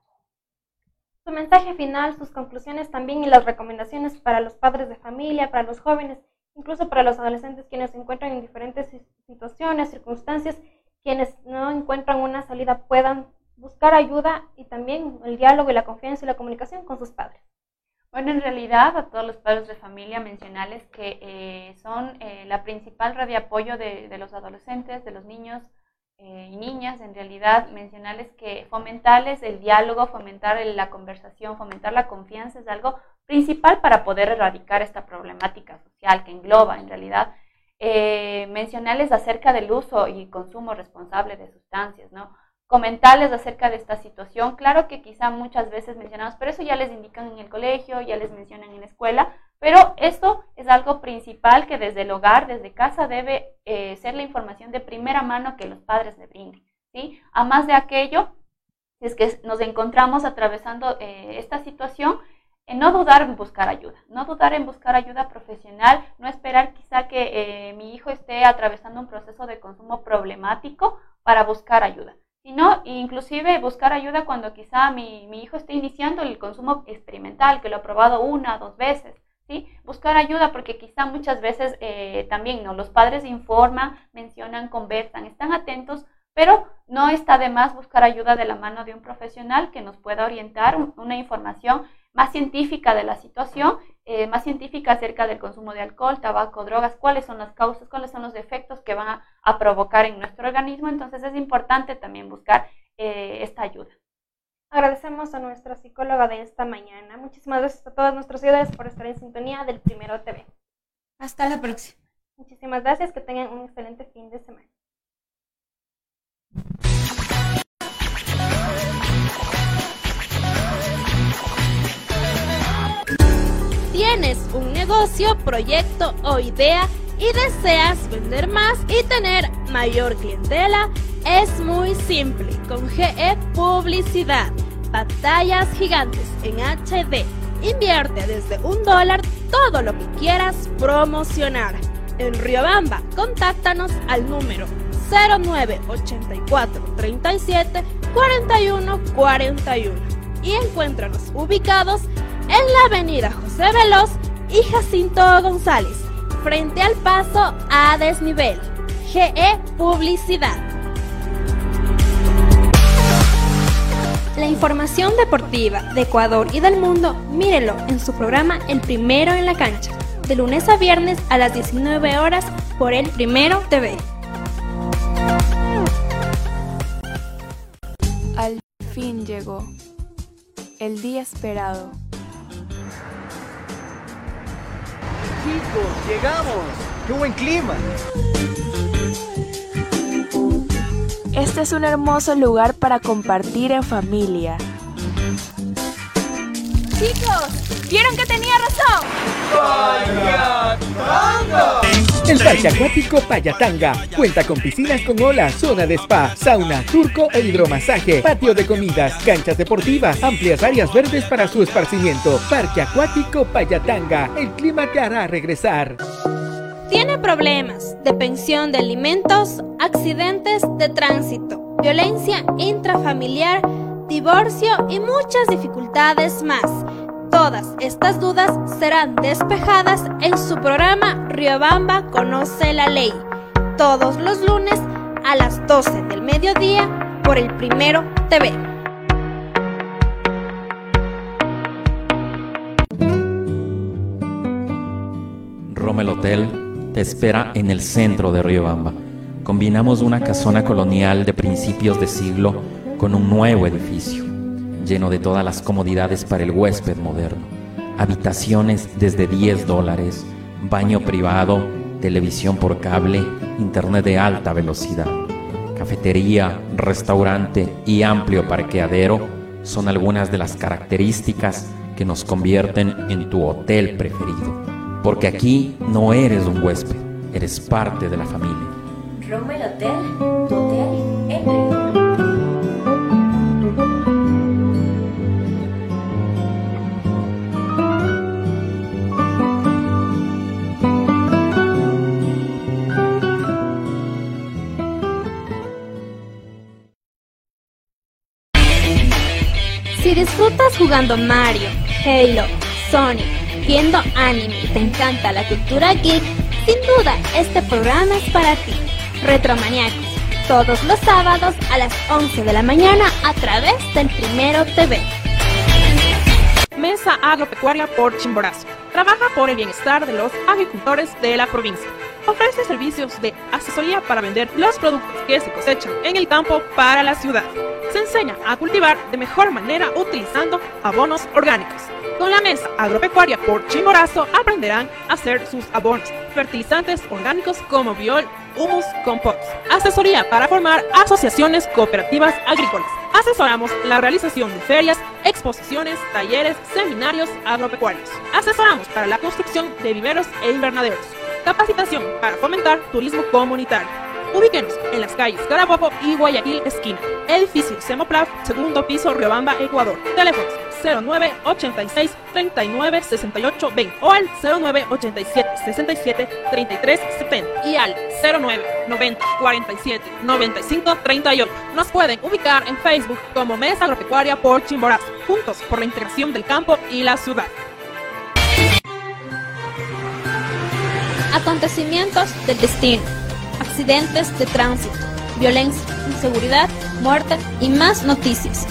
Su mensaje final, sus conclusiones también y las recomendaciones para los padres de familia, para los jóvenes, incluso para los adolescentes quienes se encuentran en diferentes situaciones, circunstancias, quienes no encuentran una salida puedan buscar ayuda y también el diálogo y la confianza y la comunicación con sus padres. Bueno, en realidad a todos los padres de familia mencionarles que son la principal red de apoyo de los adolescentes, de los niños y niñas. En realidad mencionarles que fomentarles el diálogo, fomentar la conversación, fomentar la confianza es algo principal para poder erradicar esta problemática social que engloba en realidad. Mencionarles acerca del uso y consumo responsable de sustancias, ¿no? Comentarles acerca de esta situación, claro que quizá muchas veces mencionamos, pero eso ya les indican en el colegio, ya les mencionan en la escuela, pero esto es algo principal que desde el hogar, desde casa debe ser la información de primera mano que los padres le brinden, ¿sí? Además de aquello, si es que nos encontramos atravesando esta situación, no dudar en buscar ayuda, no dudar en buscar ayuda profesional, no esperar quizá que mi hijo esté atravesando un proceso de consumo problemático para buscar ayuda. Sino inclusive buscar ayuda cuando quizá mi hijo esté iniciando el consumo experimental, que lo ha probado 1 o 2 veces, ¿sí? Buscar ayuda porque quizá muchas veces también no, los padres informan, mencionan, conversan, están atentos, pero no está de más buscar ayuda de la mano de un profesional que nos pueda orientar una información más científica de la situación, más científica acerca del consumo de alcohol, tabaco, drogas, cuáles son las causas, cuáles son los efectos que van a provocar en nuestro organismo. Entonces es importante también buscar esta ayuda. Agradecemos a nuestra psicóloga de esta mañana. Muchísimas gracias a todos nuestros seguidores por estar en sintonía del Primero TV. Hasta la próxima. Muchísimas gracias, que tengan un excelente fin de semana. ¿Tienes un negocio, proyecto o idea y deseas vender más y tener mayor clientela? Es muy simple con GE Publicidad. Pantallas gigantes en HD. Invierte desde $1 todo lo que quieras promocionar. En Riobamba, contáctanos al número 0984374141 y encuéntranos ubicados en la avenida José Veloz y Jacinto González, frente al paso a desnivel. GE Publicidad. La información deportiva de Ecuador y del mundo, mírelo en su programa El Primero en la Cancha, de lunes a viernes a las 19 horas por El Primero TV. Al fin llegó el día esperado. Chicos, llegamos. ¡Qué buen clima! Este es un hermoso lugar para compartir en familia. Chicos, ¿vieron que tenía razón? ¡Payatanga! El parque acuático Payatanga cuenta con piscinas con olas, zona de spa, sauna, turco e hidromasaje, patio de comidas, canchas deportivas, amplias áreas verdes para su esparcimiento. Parque acuático Payatanga, el clima te hará regresar. Tiene problemas de pensión de alimentos, accidentes de tránsito, violencia intrafamiliar, divorcio y muchas dificultades más. Todas estas dudas serán despejadas en su programa Riobamba Conoce la Ley, todos los lunes a las 12 del mediodía por El Primero TV. Romel Hotel te espera en el centro de Riobamba. Combinamos una casona colonial de principios de siglo con un nuevo edificio, lleno de todas las comodidades para el huésped moderno. Habitaciones desde $10, baño privado, televisión por cable, internet de alta velocidad, cafetería, restaurante y amplio parqueadero son algunas de las características que nos convierten en tu hotel preferido. Porque aquí no eres un huésped, eres parte de la familia. Romel Hotel, tu hotel en Riobamba. Si disfrutas jugando Mario, Halo, Sonic, viendo anime y te encanta la cultura geek, sin duda este programa es para ti. Retromaniacos, todos los sábados a las 11 de la mañana a través del Primero TV. Mesa Agropecuaria por Chimborazo trabaja por el bienestar de los agricultores de la provincia. Ofrece servicios de asesoría para vender los productos que se cosechan en el campo para la ciudad. Se enseña a cultivar de mejor manera utilizando abonos orgánicos. Con la Mesa Agropecuaria por Chimborazo aprenderán a hacer sus abonos, fertilizantes orgánicos como biol, humus, compost. Asesoría para formar asociaciones cooperativas agrícolas. Asesoramos la realización de ferias, exposiciones, talleres, seminarios agropecuarios. Asesoramos para la construcción de viveros e invernaderos. Capacitación para fomentar turismo comunitario. Ubíquenos en las calles Carabobo y Guayaquil esquina. Edificio Semoplaf, segundo piso, Riobamba, Ecuador. Teléfonos 0986 39 68 20 o al 0987 67 33 70 y al 0990 47 95 38. Nos pueden ubicar en Facebook como Mesa Agropecuaria por Chimborazo. Juntos por la integración del campo y la ciudad. Acontecimientos del destino, accidentes de tránsito, violencia, inseguridad, muerte y más noticias.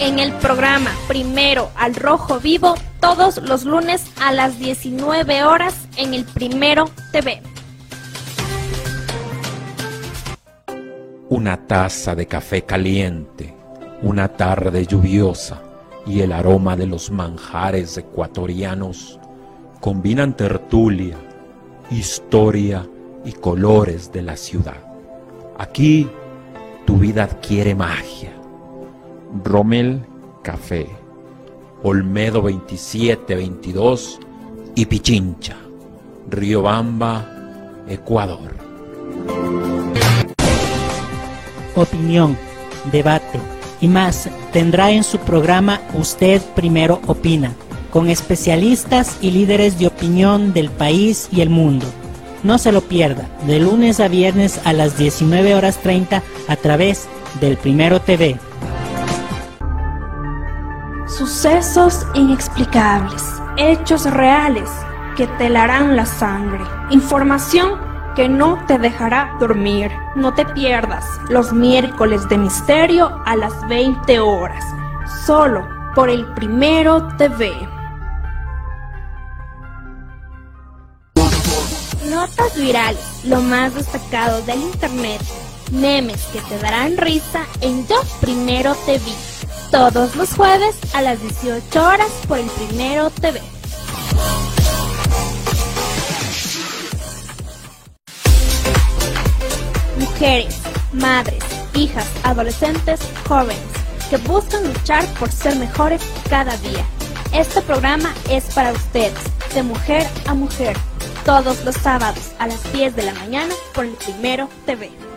En el programa Primero al Rojo Vivo, todos los lunes a las 19 horas en El Primero TV. Una taza de café caliente, una tarde lluviosa y el aroma de los manjares ecuatorianos combinan tertulia, historia y colores de la ciudad. Aquí tu vida adquiere magia. Romel Café, Olmedo 2722 y Pichincha, Riobamba, Ecuador. Opinión, debate y más tendrá en su programa Usted Primero Opina, con especialistas y líderes de opinión del país y el mundo. No se lo pierda, de lunes a viernes a las 19:30 a través del Primero TV. Sucesos inexplicables, hechos reales que te helarán la sangre, información que no te dejará dormir. No te pierdas los miércoles de misterio a las 20 horas, solo por El Primero TV. Notas virales, lo más destacado del internet, memes que te darán risa en Yo Primero Te Vi, todos los jueves a las 18 horas por El Primero TV. Mujeres, madres, hijas, adolescentes, jóvenes, que buscan luchar por ser mejores cada día. Este programa es para ustedes, de Mujer a Mujer, todos los sábados a las 10 de la mañana por El Primero TV.